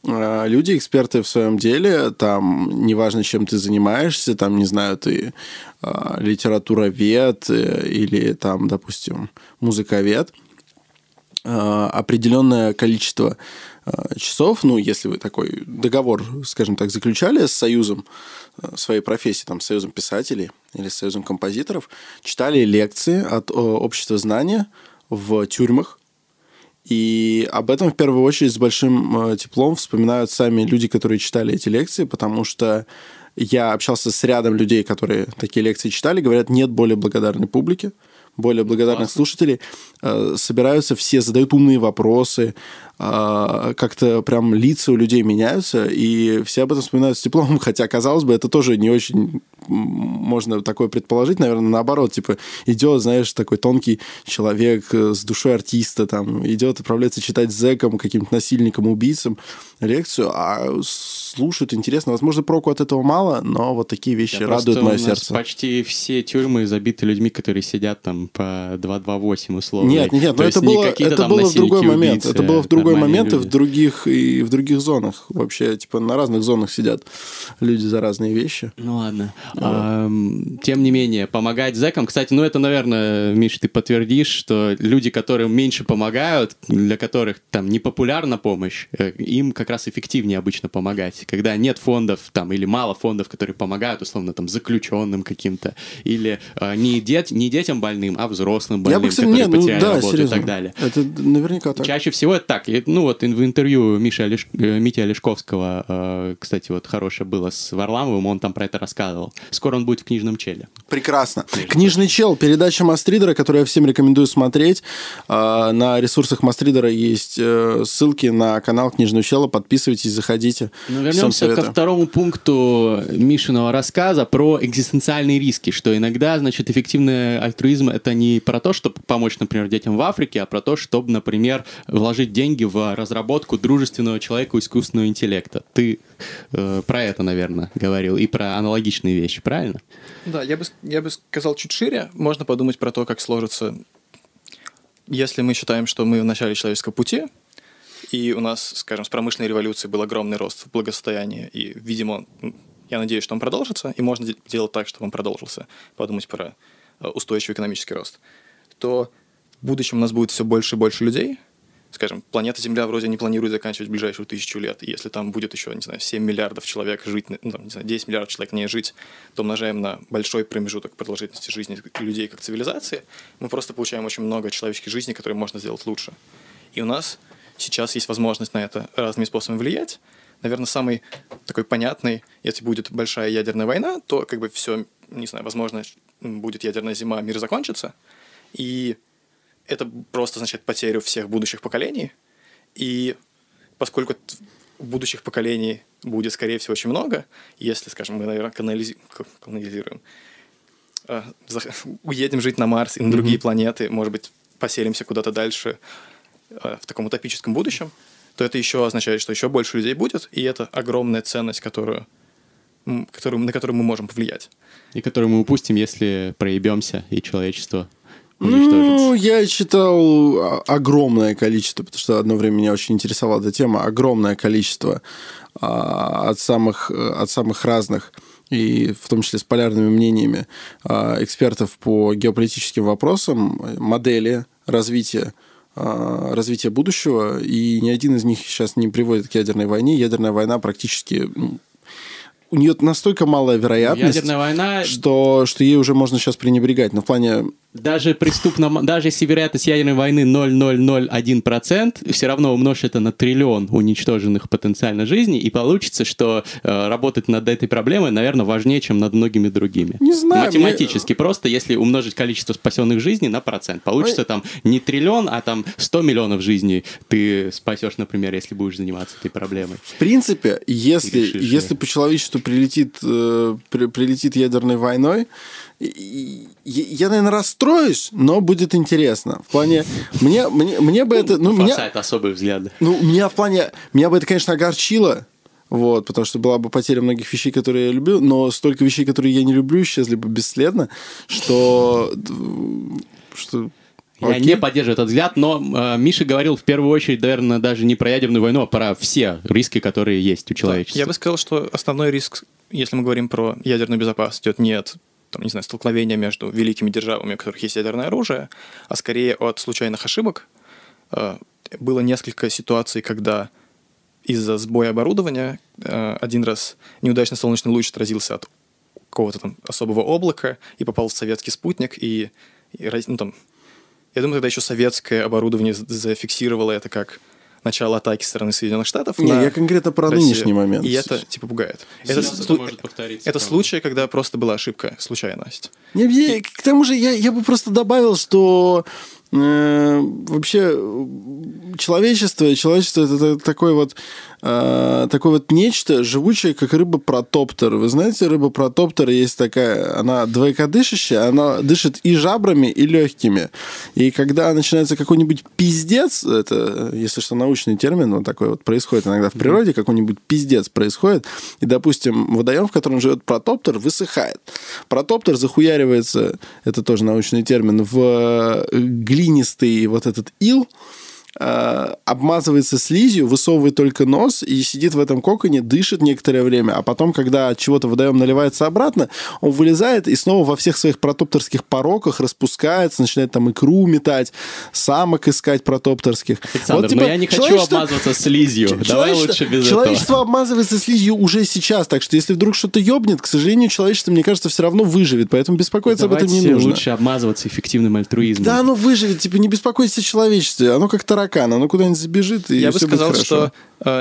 Люди, эксперты в своем деле, там, неважно, чем ты занимаешься, там, не знаю, ты литературовед или, там, допустим, музыковед, определенное количество часов, ну, если вы такой договор, скажем так, заключали с союзом своей профессии, там, с союзом писателей или с союзом композиторов, читали лекции от общества знания в тюрьмах, и об этом в первую очередь с большим теплом вспоминают сами люди, которые читали эти лекции, потому что я общался с рядом людей, которые такие лекции читали, говорят, нет более благодарной публики, более благодарных слушателей, собираются все, задают умные вопросы, как-то прям лица у людей меняются, и все об этом вспоминают с теплом, хотя, казалось бы, это тоже не очень можно такое предположить, наверное, наоборот, типа, идет, знаешь, такой тонкий человек с душой артиста, там, идет, отправляется читать зэкам, каким-то насильникам, убийцам лекцию, а слушают, интересно, возможно, проку от этого мало, но вот такие вещи радуют мое сердце. Почти все тюрьмы забиты людьми, которые сидят там по 228 условно. Нет, но это было в другой момент. Это было в другой момент и в других зонах. Вообще, типа, на разных зонах сидят люди за разные вещи. Ну ладно. Тем не менее, помогать зэкам. Кстати, ну это, наверное, Миш, ты подтвердишь, что люди, которым меньше помогают, для которых там не популярна помощь, им как раз эффективнее обычно помогать. Когда нет фондов там или мало фондов, которые помогают, условно, там, заключенным каким-то, или не детям больным, а взрослым больным, которые потеряли работу, серьезно, и так далее. Это наверняка так. Чаще всего это так. Ну вот в интервью Мити Олешковского, кстати, вот хорошее было с Варламовым, он там про это рассказывал. Скоро он будет в «Книжном челе». Прекрасно. «Книжный чел» — передача Мастридера, которую я всем рекомендую смотреть. На ресурсах Мастридера есть ссылки на канал «Книжного чела». Подписывайтесь, заходите. Но вернемся ко второму пункту Мишиного рассказа про экзистенциальные риски, что иногда, значит, эффективный альтруизм — это не про то, чтобы помочь, например, детям в Африке, а про то, чтобы, например, вложить деньги в разработку дружественного человеку искусственного интеллекта. Ты про это, наверное, говорил, и про аналогичные вещи, правильно? Да, я бы сказал чуть шире. Можно подумать про то, как сложится, если мы считаем, что мы в начале человеческого пути, и у нас, скажем, с промышленной революцией был огромный рост в благосостоянии, и, видимо, я надеюсь, что он продолжится, и можно делать так, чтобы он продолжился, подумать про устойчивый экономический рост, то в будущем у нас будет все больше и больше людей. Скажем, планета Земля вроде не планирует заканчивать в ближайшую 1000 лет. И если там будет еще, не знаю, 7 миллиардов человек жить, ну, не знаю, 10 миллиардов человек не жить, то умножаем на большой промежуток продолжительности жизни людей как цивилизации, мы просто получаем очень много человеческих жизней, которые можно сделать лучше. И у нас сейчас есть возможность на это разными способами влиять. Наверное, самый такой понятный, если будет большая ядерная война, то как бы все, не знаю, возможно, будет ядерная зима, мир закончится, и это просто означает потерю всех будущих поколений, и поскольку будущих поколений будет, скорее всего, очень много, если, скажем, мы, наверное, канализируем, уедем жить на Марс и на другие планеты, может быть, поселимся куда-то дальше в таком утопическом будущем, то это еще означает, что еще больше людей будет, и это огромная ценность, на которую мы можем повлиять. И которую мы упустим, если проебемся, и человечество... Ну, я читал огромное количество, потому что одно время меня очень интересовала эта тема, огромное количество от самых разных, и в том числе с полярными мнениями, экспертов по геополитическим вопросам, модели развития будущего, и ни один из них сейчас не приводит к ядерной войне. Ядерная война практически... У нее настолько малая вероятность, война... что ей уже можно сейчас пренебрегать. Но в плане... Даже если вероятность ядерной войны 0,001%, все равно умножь это на триллион уничтоженных потенциально жизней, и получится, что работать над этой проблемой, наверное, важнее, чем над многими другими. Не знаю. Математически просто, если умножить количество спасенных жизней на процент, получится там не триллион, а там 100 миллионов жизней ты спасешь, например, если будешь заниматься этой проблемой. В принципе, если по человечеству прилетит ядерной войной, я, наверное, расстроюсь, но будет интересно. В плане... Мне бы это... Бросает особые взгляды. Меня бы это, конечно, огорчило, вот, потому что была бы потеря многих вещей, которые я люблю, но столько вещей, которые я не люблю, исчезли бы бесследно, что... Я не поддерживаю этот взгляд, но Миша говорил в первую очередь, наверное, даже не про ядерную войну, а про все риски, которые есть у человечества. Я бы сказал, что основной риск, если мы говорим про ядерную безопасность, идет не от, там, не знаю, столкновения между великими державами, у которых есть ядерное оружие, а скорее от случайных ошибок, Было несколько ситуаций, когда из-за сбоя оборудования один раз неудачно солнечный луч отразился от какого-то там особого облака и попал в советский спутник, и я думаю, тогда еще советское оборудование зафиксировало это как начало атаки со стороны Соединенных Штатов. Не, я конкретно про Россию. Нынешний момент. И это типа пугает. Это может повториться. Это случай, когда просто была ошибка, случайность. К тому же я бы просто добавил, что вообще человечество это такое вот нечто живучее, как рыба-протоптер. Вы знаете, рыба-протоптер есть такая, она двоекодышащая, она дышит и жабрами, и легкими. И когда начинается какой-нибудь пиздец, это, если что, научный термин, вот такой вот происходит иногда в природе, какой-нибудь пиздец происходит, и, допустим, водоем, в котором живет протоптер, высыхает. Протоптер захуяривается, это тоже научный термин, в глинистый вот этот ил, обмазывается слизью, высовывает только нос и сидит в этом коконе, дышит некоторое время, а потом, когда от чего-то водоем наливается обратно, он вылезает и снова во всех своих протоптерских пороках распускается, начинает там икру метать, самок искать протоптерских. Александр, вот, типа, я не хочу обмазываться слизью. Давай лучше без этого. Человечество обмазывается слизью уже сейчас, так что если вдруг что-то ёбнет, к сожалению, человечество, мне кажется, все равно выживет, поэтому беспокоиться об этом не нужно. Давайте лучше обмазываться эффективным альтруизмом. Да, оно выживет, типа, не беспокойтесь о человечестве, оно как-то оно куда-нибудь забежит, и я бы сказал, что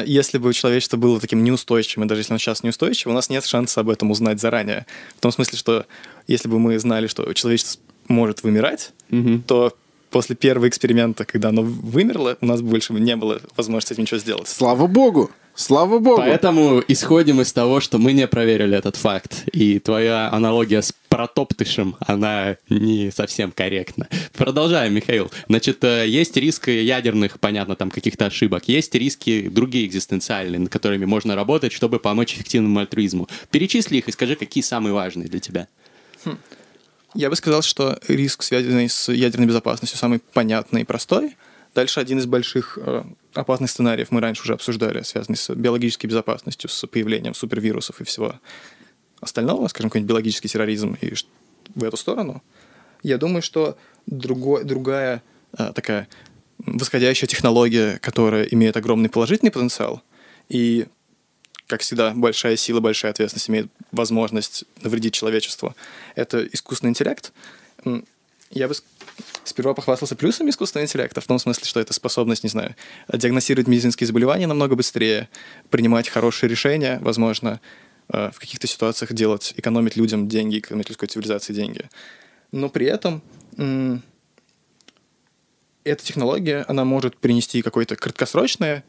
если бы человечество было таким неустойчивым, и даже если оно сейчас неустойчиво, у нас нет шанса об этом узнать заранее. В том смысле, что если бы мы знали, что человечество может вымирать, то после первого эксперимента, когда оно вымерло, у нас больше не было возможности с этим ничего сделать. Слава богу! Слава богу! Поэтому исходим из того, что мы не проверили этот факт. И твоя аналогия с протоптышем, она не совсем корректна. Продолжаем, Михаил. Значит, есть риск ядерных, понятно, там каких-то ошибок. Есть риски другие экзистенциальные, над которыми можно работать, чтобы помочь эффективному альтруизму. Перечисли их и скажи, какие самые важные для тебя. Я бы сказал, что риск, связанный с ядерной безопасностью, самый понятный и простой. Дальше один из больших опасных сценариев мы раньше уже обсуждали, связанный с биологической безопасностью, с появлением супервирусов и всего остального, скажем, какой-нибудь биологический терроризм и в эту сторону. Я думаю, что другая такая восходящая технология, которая имеет огромный положительный потенциал и, как всегда, большая сила, большая ответственность имеет возможность навредить человечеству, это искусственный интеллект. Я бы сперва похвастался плюсами искусственного интеллекта, в том смысле, что это способность, не знаю, диагностировать медицинские заболевания намного быстрее, принимать хорошие решения, возможно, в каких-то ситуациях экономить людям деньги, экономить людской цивилизации деньги. Но при этом эта технология, она может принести какой-то краткосрочные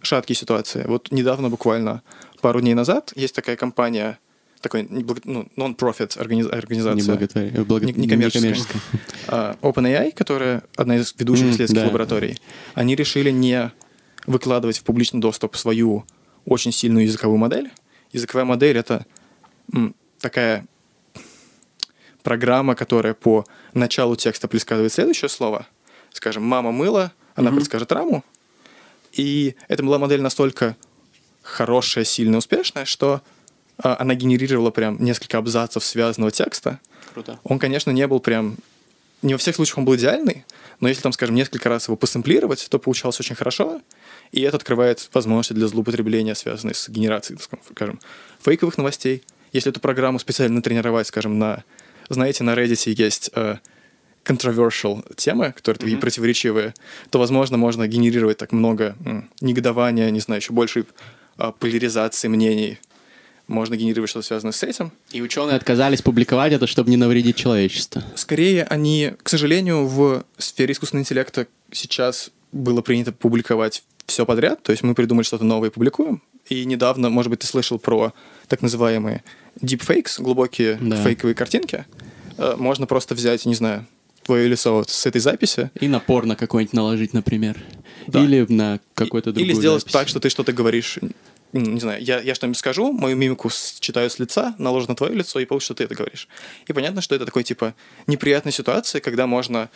шаткие ситуации. Вот недавно, буквально пару дней назад, есть такая компания, такой non-profit организация, некоммерческая, OpenAI, которая одна из ведущих исследовательских лабораторий, они решили не выкладывать в публичный доступ свою очень сильную языковую модель. Языковая модель — это такая программа, которая по началу текста предсказывает следующее слово. Скажем, «мама мыла», она предскажет «раму». И эта модель настолько хорошая, сильная, успешная, что она генерировала прям несколько абзацев связанного текста. Круто. Он, конечно, не был прям... Не во всех случаях он был идеальный, но если там, скажем, несколько раз его посэмплировать, то получалось очень хорошо, и это открывает возможности для злоупотребления, связанные с генерацией, скажем, фейковых новостей. Если эту программу специально тренировать, скажем, знаете, на Reddit есть controversial темы, которые такие противоречивые, то, возможно, можно генерировать так много негодования, не знаю, еще больше поляризации мнений. Можно генерировать что-то связанное с этим. И ученые отказались публиковать это, чтобы не навредить человечеству. Скорее, они, к сожалению, в сфере искусственного интеллекта сейчас было принято публиковать все подряд. То есть мы придумали что-то новое и публикуем. И недавно, может быть, ты слышал про так называемые deepfakes, глубокие фейковые картинки. Можно просто взять, не знаю, твое лицо вот с этой записи. И на порно какой-нибудь наложить, например. Да. Или на какой-то другой запись. Или сделать так, что ты что-то говоришь... Не знаю, я что-нибудь скажу, мою мимику читаю с лица, наложу на твое лицо, и получится, что ты это говоришь. И понятно, что это такой, типа, неприятная ситуация, когда можно,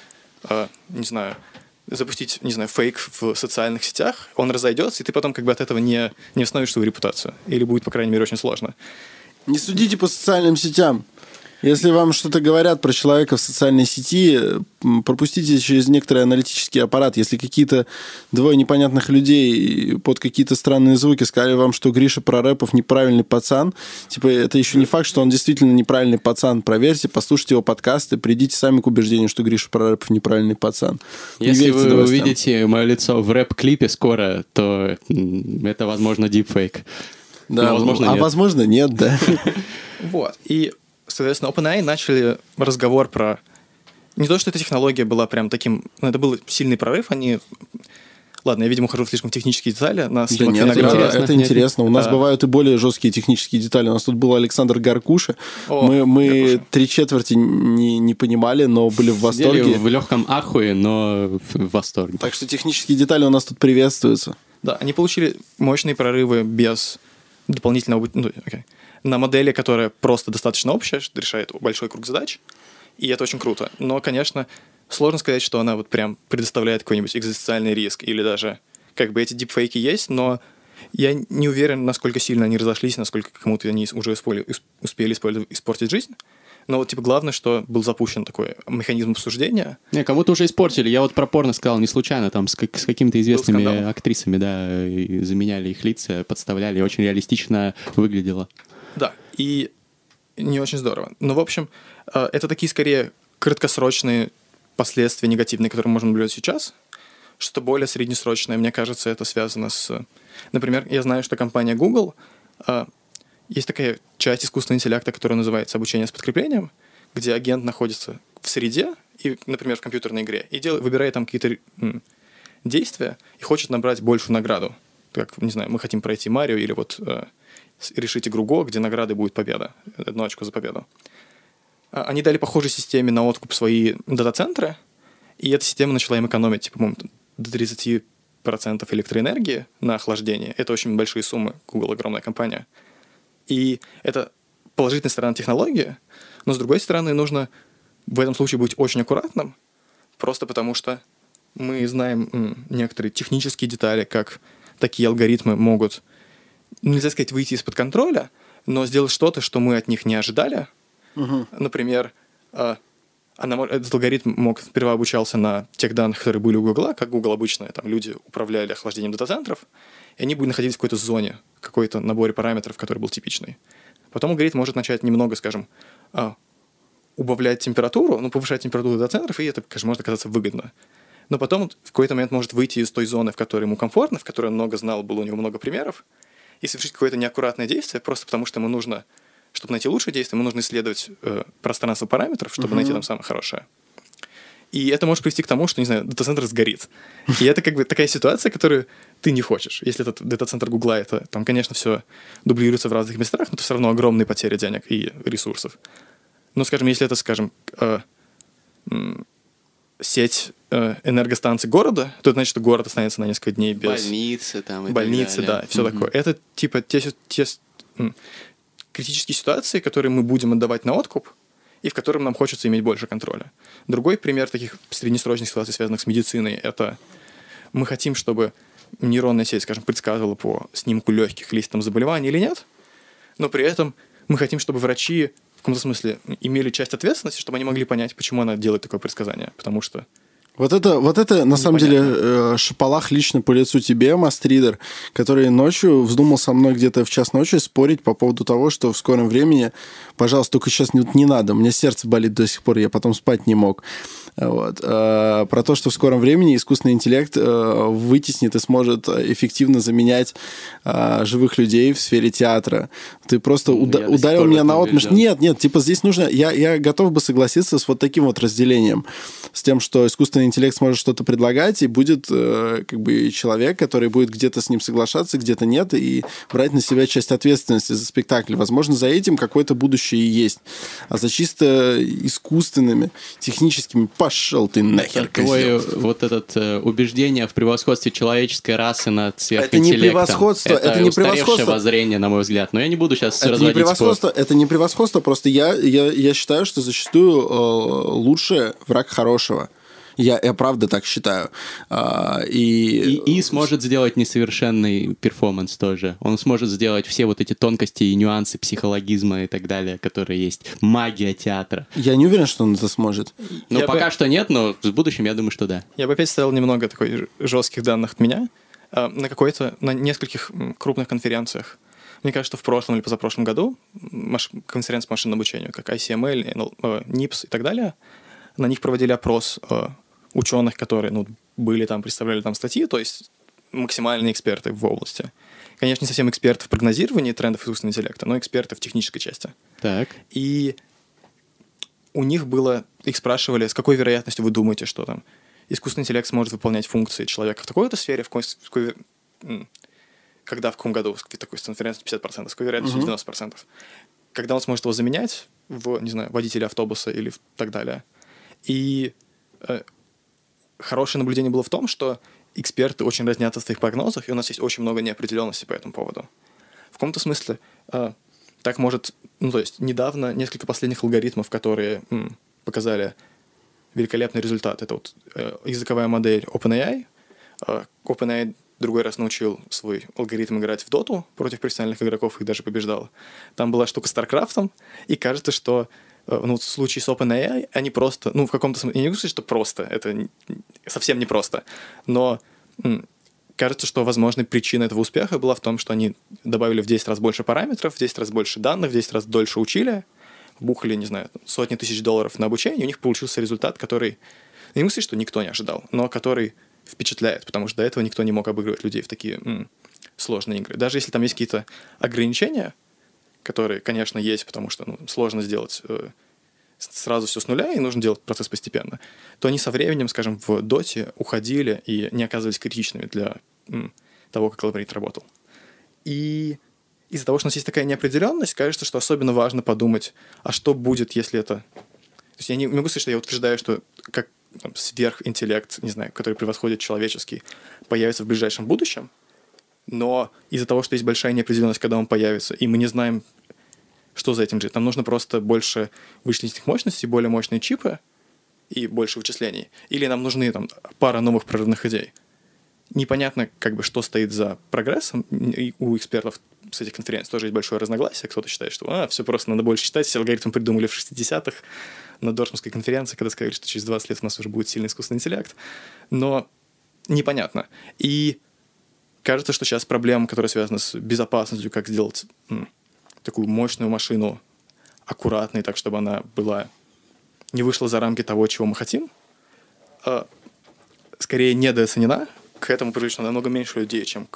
не знаю, запустить, не знаю, фейк в социальных сетях, он разойдется, и ты потом как бы от этого не восстановишь свою репутацию. Или будет, по крайней мере, очень сложно. Не судите по социальным сетям. Если вам что-то говорят про человека в социальной сети, пропустите через некоторый аналитический аппарат. Если какие-то двое непонятных людей под какие-то странные звуки сказали вам, что Гриша Прорепов неправильный пацан, типа это еще не факт, что он действительно неправильный пацан. Проверьте, послушайте его подкасты, придите сами к убеждению, что Гриша Прорепов неправильный пацан. Если вы увидите мое лицо в рэп-клипе скоро, то это, возможно, дипфейк. Да, возможно, а нет. Возможно, нет, да. Вот. И, соответственно, OpenAI начали разговор про... Не то, что эта технология была прям таким... Но это был сильный прорыв, они... Ладно, я, видимо, ухожу в слишком технические детали. Это интересно. У нас бывают и более жесткие технические детали. У нас тут был Александр Гаркуша. Мы три четверти не понимали, но были в восторге. Сидели в легком ахуе, но в восторге. Так что технические детали у нас тут приветствуются. Да, они получили мощные прорывы без... дополнительного... На модели, которая просто достаточно общая, что решает большой круг задач, и это очень круто. Но, конечно, сложно сказать, что она вот прям предоставляет какой-нибудь экзистенциальный риск, или даже как бы эти дипфейки есть, но я не уверен, насколько сильно они разошлись, насколько кому-то они уже успели испортить жизнь. Но вот, типа, главное, что был запущен такой механизм обсуждения. Не, кому-то уже испортили. Я вот про порно сказал не случайно. Там с какими-то известными актрисами, да, и заменяли их лица, подставляли. Очень реалистично выглядело. Да, и не очень здорово. Но, в общем, это такие, скорее, краткосрочные последствия негативные, которые мы можем наблюдать сейчас. Что-то более среднесрочное, мне кажется, это связано с... Например, я знаю, что компания Google... Есть такая часть искусственного интеллекта, которая называется обучение с подкреплением, где агент находится в среде, и, например, в компьютерной игре, и выбирает там какие-то действия и хочет набрать большую награду. Как, не знаю, мы хотим пройти Марио или вот решить игру Го, где награды будет победа, одну очку за победу. Они дали похожей системе на откуп свои дата-центры, и эта система начала им экономить, типа, по-моему, до 30% электроэнергии на охлаждение. Это очень большие суммы. Google — огромная компания. И это положительная сторона технологии, но, с другой стороны, нужно в этом случае быть очень аккуратным, просто потому что мы знаем некоторые технические детали, как такие алгоритмы могут, нельзя сказать, выйти из-под контроля, но сделать что-то, что мы от них не ожидали. Угу. Например, этот алгоритм сперва обучался на тех данных, которые были у Гугла, как Google обычно, там люди управляли охлаждением дата-центров, и они будут находиться в какой-то зоне, в какой-то наборе параметров, который был типичный. Потом алгоритм может начать немного, скажем, убавлять температуру, ну, повышать температуру дата-центров, и это, конечно, может оказаться выгодно. Но потом он в какой-то момент может выйти из той зоны, в которой ему комфортно, в которой он много знал, было у него много примеров, и совершить какое-то неаккуратное действие, просто потому что ему нужно, чтобы найти лучшее действие, ему нужно исследовать пространство параметров, чтобы найти там самое хорошее. И это может привести к тому, что, не знаю, дата-центр сгорит. И это как бы такая ситуация, которую ты не хочешь. Если этот дата-центр Гугла, это там, конечно, все дублируется в разных местах, но это все равно огромные потери денег и ресурсов. Но, скажем, если это, скажем, сеть энергостанций города, то это значит, что город останется на несколько дней без... Больницы там и так далее. Да, все такое. Это типа те критические ситуации, которые мы будем отдавать на откуп, и в котором нам хочется иметь больше контроля. Другой пример таких среднесрочных ситуаций, связанных с медициной, это мы хотим, чтобы нейронная сеть, скажем, предсказывала по снимку легких, есть там заболевание или нет, но при этом мы хотим, чтобы врачи в каком-то смысле имели часть ответственности, чтобы они могли понять, почему она делает такое предсказание, потому что... Вот это на самом деле, шапалах лично по лицу тебе, мастридер, который ночью вздумал со мной где-то в час ночи спорить по поводу того, что в скором времени, пожалуйста, только сейчас не надо, у меня сердце болит до сих пор, я потом спать не мог. Вот. Про то, что в скором времени искусственный интеллект вытеснит и сможет эффективно заменять живых людей в сфере театра. Ты просто ударил меня наотмашь. Нет, типа здесь нужно... Я готов бы согласиться с вот таким вот разделением. С тем, что искусственный интеллект сможет что-то предлагать, и будет как бы человек, который будет где-то с ним соглашаться, где-то нет, и брать на себя часть ответственности за спектакль. Возможно, за этим какое-то будущее и есть. А за чисто искусственными, техническими... Пошел ты нахер, козел. Вот это убеждение в превосходстве человеческой расы над сверхинтеллектом. Это не превосходство. Воззрение, на мой взгляд. Но я не буду сейчас разводить превосходство. Это не превосходство, просто я считаю, что зачастую лучше враг хорошего. Я правда так считаю. И сможет сделать несовершенный перформанс тоже. Он сможет сделать все вот эти тонкости и нюансы психологизма и так далее, которые есть. Магия театра. Я не уверен, что он это сможет. Ну, пока что нет, но в будущем, я думаю, что да. Я бы опять ставил немного такой жестких данных от меня. На нескольких крупных конференциях. Мне кажется, что в прошлом или позапрошлом году конференция по машинному обучению, как ICML, NIPS и так далее, на них проводили опрос ученых, которые были там, представляли там статьи, то есть максимальные эксперты в области. Конечно, не совсем эксперты в прогнозировании трендов искусственного интеллекта, но эксперты в технической части. Так. И у них было... Их спрашивали, с какой вероятностью вы думаете, что там искусственный интеллект сможет выполнять функции человека в такой-то сфере, когда, в каком году, в такой конференции 50%, с какой вероятностью 90%. Когда он сможет его заменять в, не знаю, водителя автобуса или так далее. И хорошее наблюдение было в том, что эксперты очень разнятся в своих прогнозах, и у нас есть очень много неопределенности по этому поводу. В каком-то смысле так может... то есть недавно несколько последних алгоритмов, которые показали великолепный результат. Это языковая модель OpenAI. OpenAI другой раз научил свой алгоритм играть в доту против профессиональных игроков и даже побеждал. Там была штука с StarCraft, и кажется, что в случае с OpenAI они просто, в каком-то смысле, я не могу сказать, что просто, это совсем не просто, но кажется, что, возможно, причина этого успеха была в том, что они добавили в 10 раз больше параметров, в 10 раз больше данных, в 10 раз дольше учили, бухали, не знаю, сотни тысяч долларов на обучение, у них получился результат, который, я не могу сказать, что никто не ожидал, но который впечатляет, потому что до этого никто не мог обыгрывать людей в такие сложные игры. Даже если там есть какие-то ограничения, которые, конечно, есть, потому что сложно сделать сразу все с нуля, и нужно делать процесс постепенно, то они со временем, скажем, в доте уходили и не оказывались критичными для того, как алгоритм работал. И из-за того, что у нас есть такая неопределенность, кажется, что особенно важно подумать, а что будет, если это... То есть я не могу сказать, что я утверждаю, что как сверхинтеллект, не знаю, который превосходит человеческий, появится в ближайшем будущем, но из-за того, что есть большая неопределенность, когда он появится, и мы не знаем, что за этим жить, нам нужно просто больше вычислительных мощностей, более мощные чипы и больше вычислений. Или нам нужны там пара новых прорывных идей. Непонятно, что стоит за прогрессом. И у экспертов с этих конференций тоже есть большое разногласие. Кто-то считает, что все просто надо больше читать, все алгоритмы придумали в 60-х на Дортмундской конференции, когда сказали, что через 20 лет у нас уже будет сильный искусственный интеллект. Но непонятно. И кажется, что сейчас проблема, которая связана с безопасностью, как сделать такую мощную машину аккуратной, так, чтобы она не вышла за рамки того, чего мы хотим, скорее недооценена. К этому привлечено намного меньше людей, чем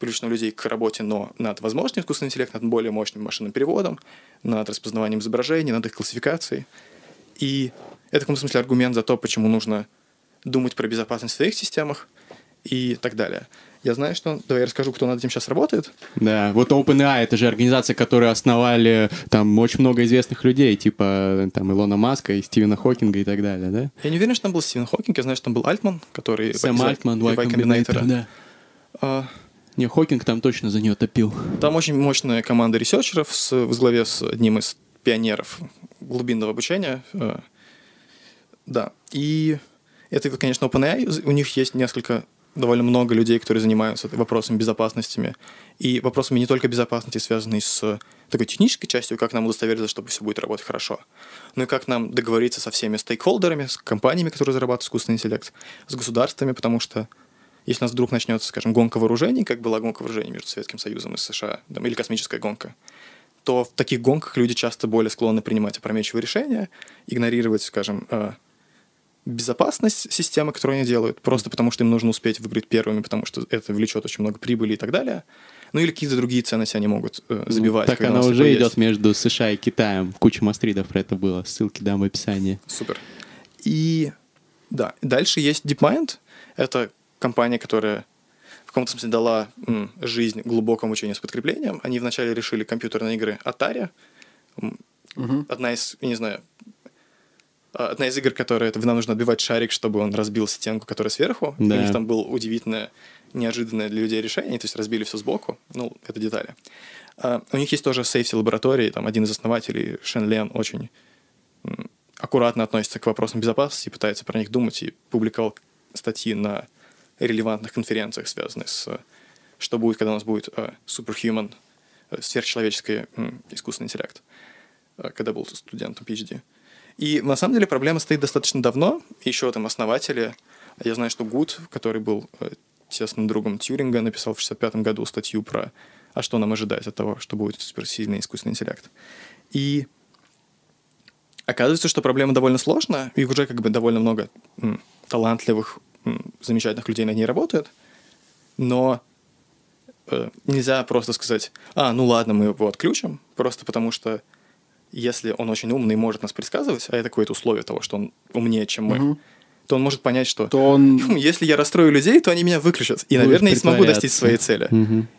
привлечено людей к работе, но над возможным искусственным интеллектом, над более мощным машинным переводом, над распознаванием изображений, над их классификацией. И это, в каком смысле, аргумент за то, почему нужно думать про безопасность в своих системах и так далее. Я знаю, что... Давай я расскажу, кто над этим сейчас работает. Да, вот OpenAI — это же организация, которую основали там очень много известных людей, типа там Илона Маска и Стивена Хокинга и так далее, да? Я не уверен, что там был Стивен Хокинг, я знаю, что там был Альтман, который... Сэм Альтман, Y Combinator, да. Не, Хокинг там точно за нее топил. Там очень мощная команда ресерчеров во главе с одним из пионеров глубинного обучения. Да, и это, конечно, OpenAI, у них есть довольно много людей, которые занимаются вопросами безопасности. И вопросами не только безопасности, связанные с такой технической частью, как нам удостовериться, чтобы все будет работать хорошо, но и как нам договориться со всеми стейкхолдерами, с компаниями, которые зарабатывают искусственный интеллект, с государствами, потому что если у нас вдруг начнется, скажем, гонка вооружений, как была гонка вооружений между Советским Союзом и США, или космическая гонка, то в таких гонках люди часто более склонны принимать опрометчивые решения, игнорировать, скажем, безопасность системы, которую они делают, просто потому что им нужно успеть выиграть первыми, потому что это влечет очень много прибыли и так далее. Или какие-то другие ценности они могут забивать. Так она уже идет между США и Китаем. Куча мастридов про это было. Ссылки дам в описании. Супер. И да, дальше есть DeepMind. Это компания, которая в каком-то смысле дала жизнь глубокому учению с подкреплением. Они вначале решили компьютерные игры Atari. Одна из игр, которая... Нам нужно отбивать шарик, чтобы он разбил стенку, которая сверху. Да. У них там было удивительное, неожиданное для людей решение. То есть разбили все сбоку. Это детали. У них есть тоже сейфти-лаборатории. Там один из основателей, Шен Лен, очень аккуратно относится к вопросам безопасности, пытается про них думать и публиковал статьи на релевантных конференциях, связанных с что будет, когда у нас будет superhuman, сверхчеловеческий искусственный интеллект, когда был студентом PhD. И на самом деле проблема стоит достаточно давно. Еще там основатели. Я знаю, что Гуд, который был тесным другом Тьюринга, написал в 1965 году статью про «А что нам ожидать от того, что будет суперсильный искусственный интеллект?». И оказывается, что проблема довольно сложна, и уже как бы довольно много талантливых, замечательных людей над ней работают, но нельзя просто сказать: «А, ну ладно, мы его отключим», просто потому что если он очень умный и может нас предсказывать, а это какое-то условие того, что он умнее, чем мы, то он может понять, что если я расстрою людей, то они меня выключат. И, наверное, я смогу достичь своей цели.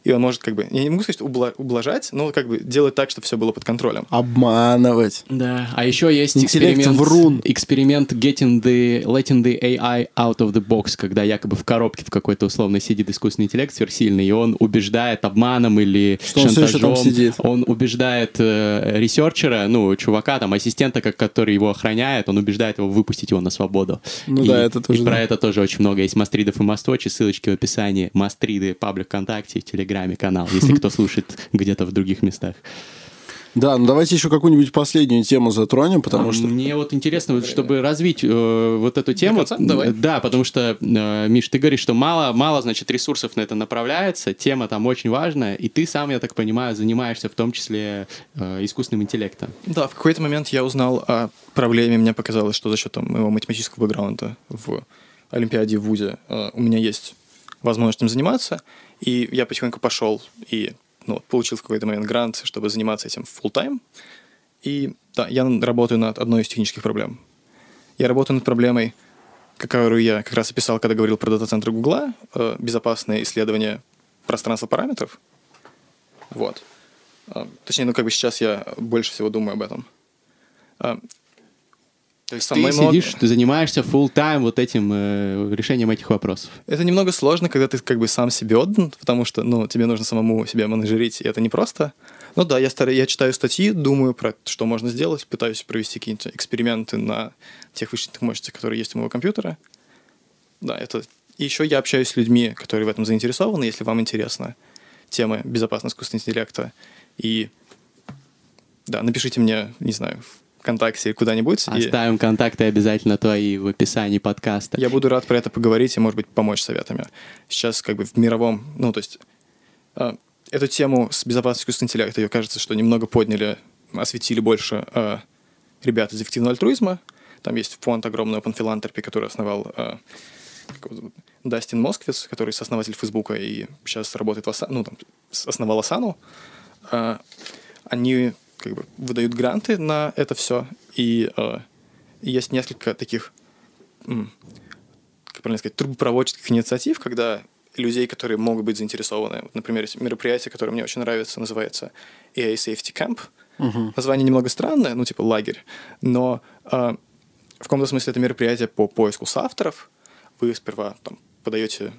И он может как бы, я не могу сказать ублажать, но как бы делать так, чтобы все было под контролем. Обманывать. Да. А еще есть эксперимент letting the AI out of the box, когда якобы в коробке в какой-то условно сидит искусственный интеллект сверхсильный, и он убеждает обманом или шантажом. Он убеждает ресерчера, чувака, там, ассистента, который его охраняет, он убеждает его выпустить его на свободу. Про это тоже очень много. Есть мастридов и масточи, ссылочки в описании. Мастриды, паблик ВКонтакте, в Телеграме канал, если кто слушает где-то в других местах. Да, давайте еще какую-нибудь последнюю тему затронем, потому что... Мне вот интересно, чтобы развить эту тему... До конца? Давай. Да, потому что, Миш, ты говоришь, что мало, значит, ресурсов на это направляется, тема там очень важная, и ты сам, я так понимаю, занимаешься в том числе искусственным интеллектом. Да, в какой-то момент я узнал о проблеме, мне показалось, что за счет моего математического бэкграунда в Олимпиаде в ВУЗе у меня есть возможность им заниматься, и я потихоньку пошел и... получил в какой-то момент грант, чтобы заниматься этим full-time. И да, я работаю над одной из технических проблем. Я работаю над проблемой, которую я как раз описал, когда говорил про дата-центр Гугла, безопасное исследование пространства параметров. Вот. Точнее, сейчас я больше всего думаю об этом. То есть ты занимаешься full-time этим решением этих вопросов. Это немного сложно, когда ты как бы сам себе отдан, потому что, тебе нужно самому себя менеджерить, и это непросто. Ну да, я читаю статьи, думаю про что можно сделать, пытаюсь провести какие-то эксперименты на тех вычислительных мощностях, которые есть у моего компьютера. Да, это... И еще я общаюсь с людьми, которые в этом заинтересованы. Если вам интересна тема безопасности искусственного интеллекта, и да, напишите мне, не знаю, ВКонтакте или куда-нибудь. Оставим контакты обязательно твои в описании подкаста. Я буду рад про это поговорить и, может быть, помочь советами. Сейчас как бы в мировом... эту тему с безопасностью искусственного интеллекта, ее, кажется, что немного подняли, осветили больше ребята из эффективного альтруизма. Там есть фонд огромный Open Philanthropy, который основал Дастин Московиц, который сооснователь Фейсбука и сейчас работает в Asana, основал Asana. Они... выдают гранты на это все, и есть несколько таких, как правильно сказать, трубопроводческих инициатив, когда людей, которые могут быть заинтересованы. Вот, например, мероприятие, которое мне очень нравится, называется AI Safety Camp. Название немного странное, лагерь, но в каком-то смысле это мероприятие по поиску соавторов. Вы сперва подаете...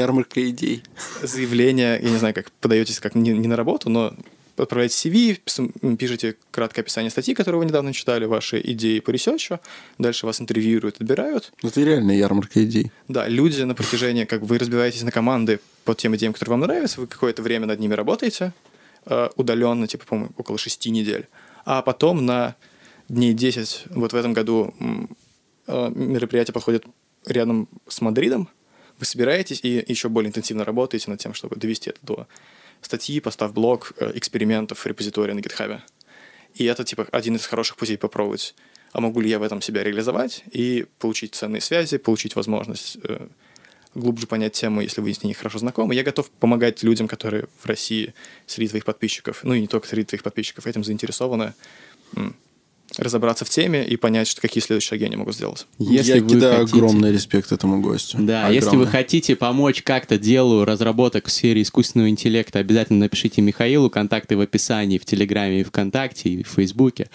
Ярмарка идей. Заявление, я не знаю, как подаетесь, как не на работу, но... отправляете CV, пишите краткое описание статьи, которую вы недавно читали, ваши идеи по ресерчу, дальше вас интервьюируют, отбирают. Это реально ярмарка идей. Да, люди на протяжении, вы разбиваетесь на команды по тем идеям, которые вам нравятся, вы какое-то время над ними работаете, удаленно, по-моему, около 6 недель. А потом на дней 10, вот в этом году мероприятие подходит рядом с Мадридом, вы собираетесь и еще более интенсивно работаете над тем, чтобы довести это до... статьи, постав блог, экспериментов, репозитория на GitHub. И это, один из хороших путей попробовать. А могу ли я в этом себя реализовать и получить ценные связи, получить возможность глубже понять тему, если вы с ней хорошо знакомы. Я готов помогать людям, которые в России среди твоих подписчиков, и не только среди твоих подписчиков, этим заинтересованы, разобраться в теме и понять, какие следующие шаги они могут сделать. Я кидаю огромный респект этому гостю. Да, если вы хотите помочь как-то делу разработок в сфере искусственного интеллекта, обязательно напишите Михаилу, контакты в описании, в Телеграме, и ВКонтакте, и в Фейсбуке.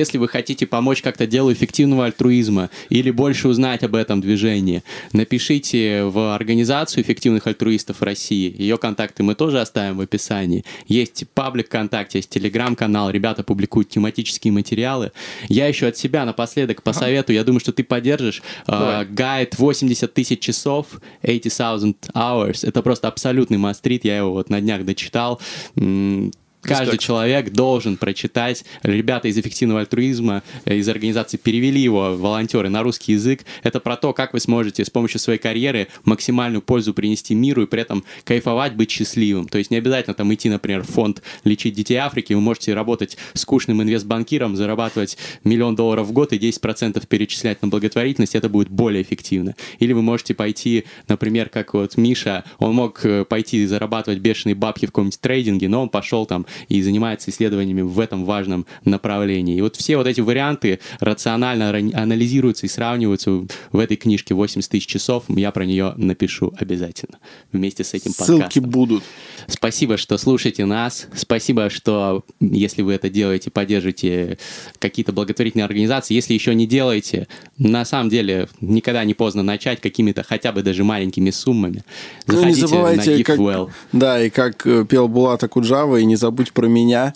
Если вы хотите помочь как-то делу эффективного альтруизма или больше узнать об этом движении, напишите в Организацию эффективных альтруистов России. Ее контакты мы тоже оставим в описании. Есть паблик ВКонтакте, есть Телеграм-канал. Ребята публикуют тематические материалы, материалы. Я еще от себя напоследок посоветую, я думаю, что ты поддержишь, гайд 80 тысяч часов, 80,000 hours. Это просто абсолютный мастрит, я его вот на днях дочитал. Каждый человек должен прочитать. Ребята из эффективного альтруизма, из организации перевели его, волонтеры, на русский язык. Это про то, как вы сможете с помощью своей карьеры максимальную пользу принести миру и при этом кайфовать, быть счастливым. То есть не обязательно там идти, например, в фонд «Лечить детей Африки». Вы можете работать скучным инвестбанкиром, зарабатывать $1 миллион в год и 10% перечислять на благотворительность. Это будет более эффективно. Или вы можете пойти, например, как вот Миша, он мог пойти зарабатывать бешеные бабки в каком-нибудь трейдинге, но он пошел там и занимается исследованиями в этом важном направлении. И вот все вот эти варианты рационально анализируются и сравниваются в этой книжке 80 тысяч часов. Я про нее напишу обязательно вместе с этим подкастом. Ссылки будут. Спасибо, что слушаете нас. Спасибо, что, если вы это делаете, поддержите какие-то благотворительные организации. Если еще не делаете, на самом деле никогда не поздно начать какими-то хотя бы даже маленькими суммами. Заходите, ну, не забывайте, на GiveWell. Как, да, и как пел Булат Окуджава, и не забудь про меня,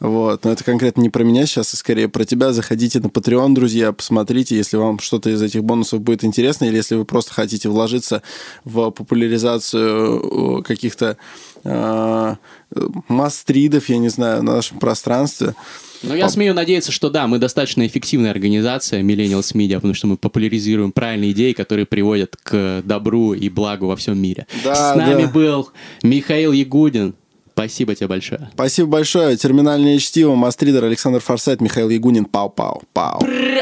вот. Но это конкретно не про меня сейчас, а скорее про тебя. Заходите на Patreon, друзья, посмотрите, если вам что-то из этих бонусов будет интересно, или если вы просто хотите вложиться в популяризацию каких-то мастридов, я не знаю, на нашем пространстве. Но я смею надеяться, что да, мы достаточно эффективная организация Millennials Media, потому что мы популяризируем правильные идеи, которые приводят к добру и благу во всем мире. Да, с нами был Михаил Ягудин. Спасибо тебе большое. Спасибо большое. Терминальное чтиво, мастридер Александр Форсайт, Михаил Ягудин. Пау-пау-пау.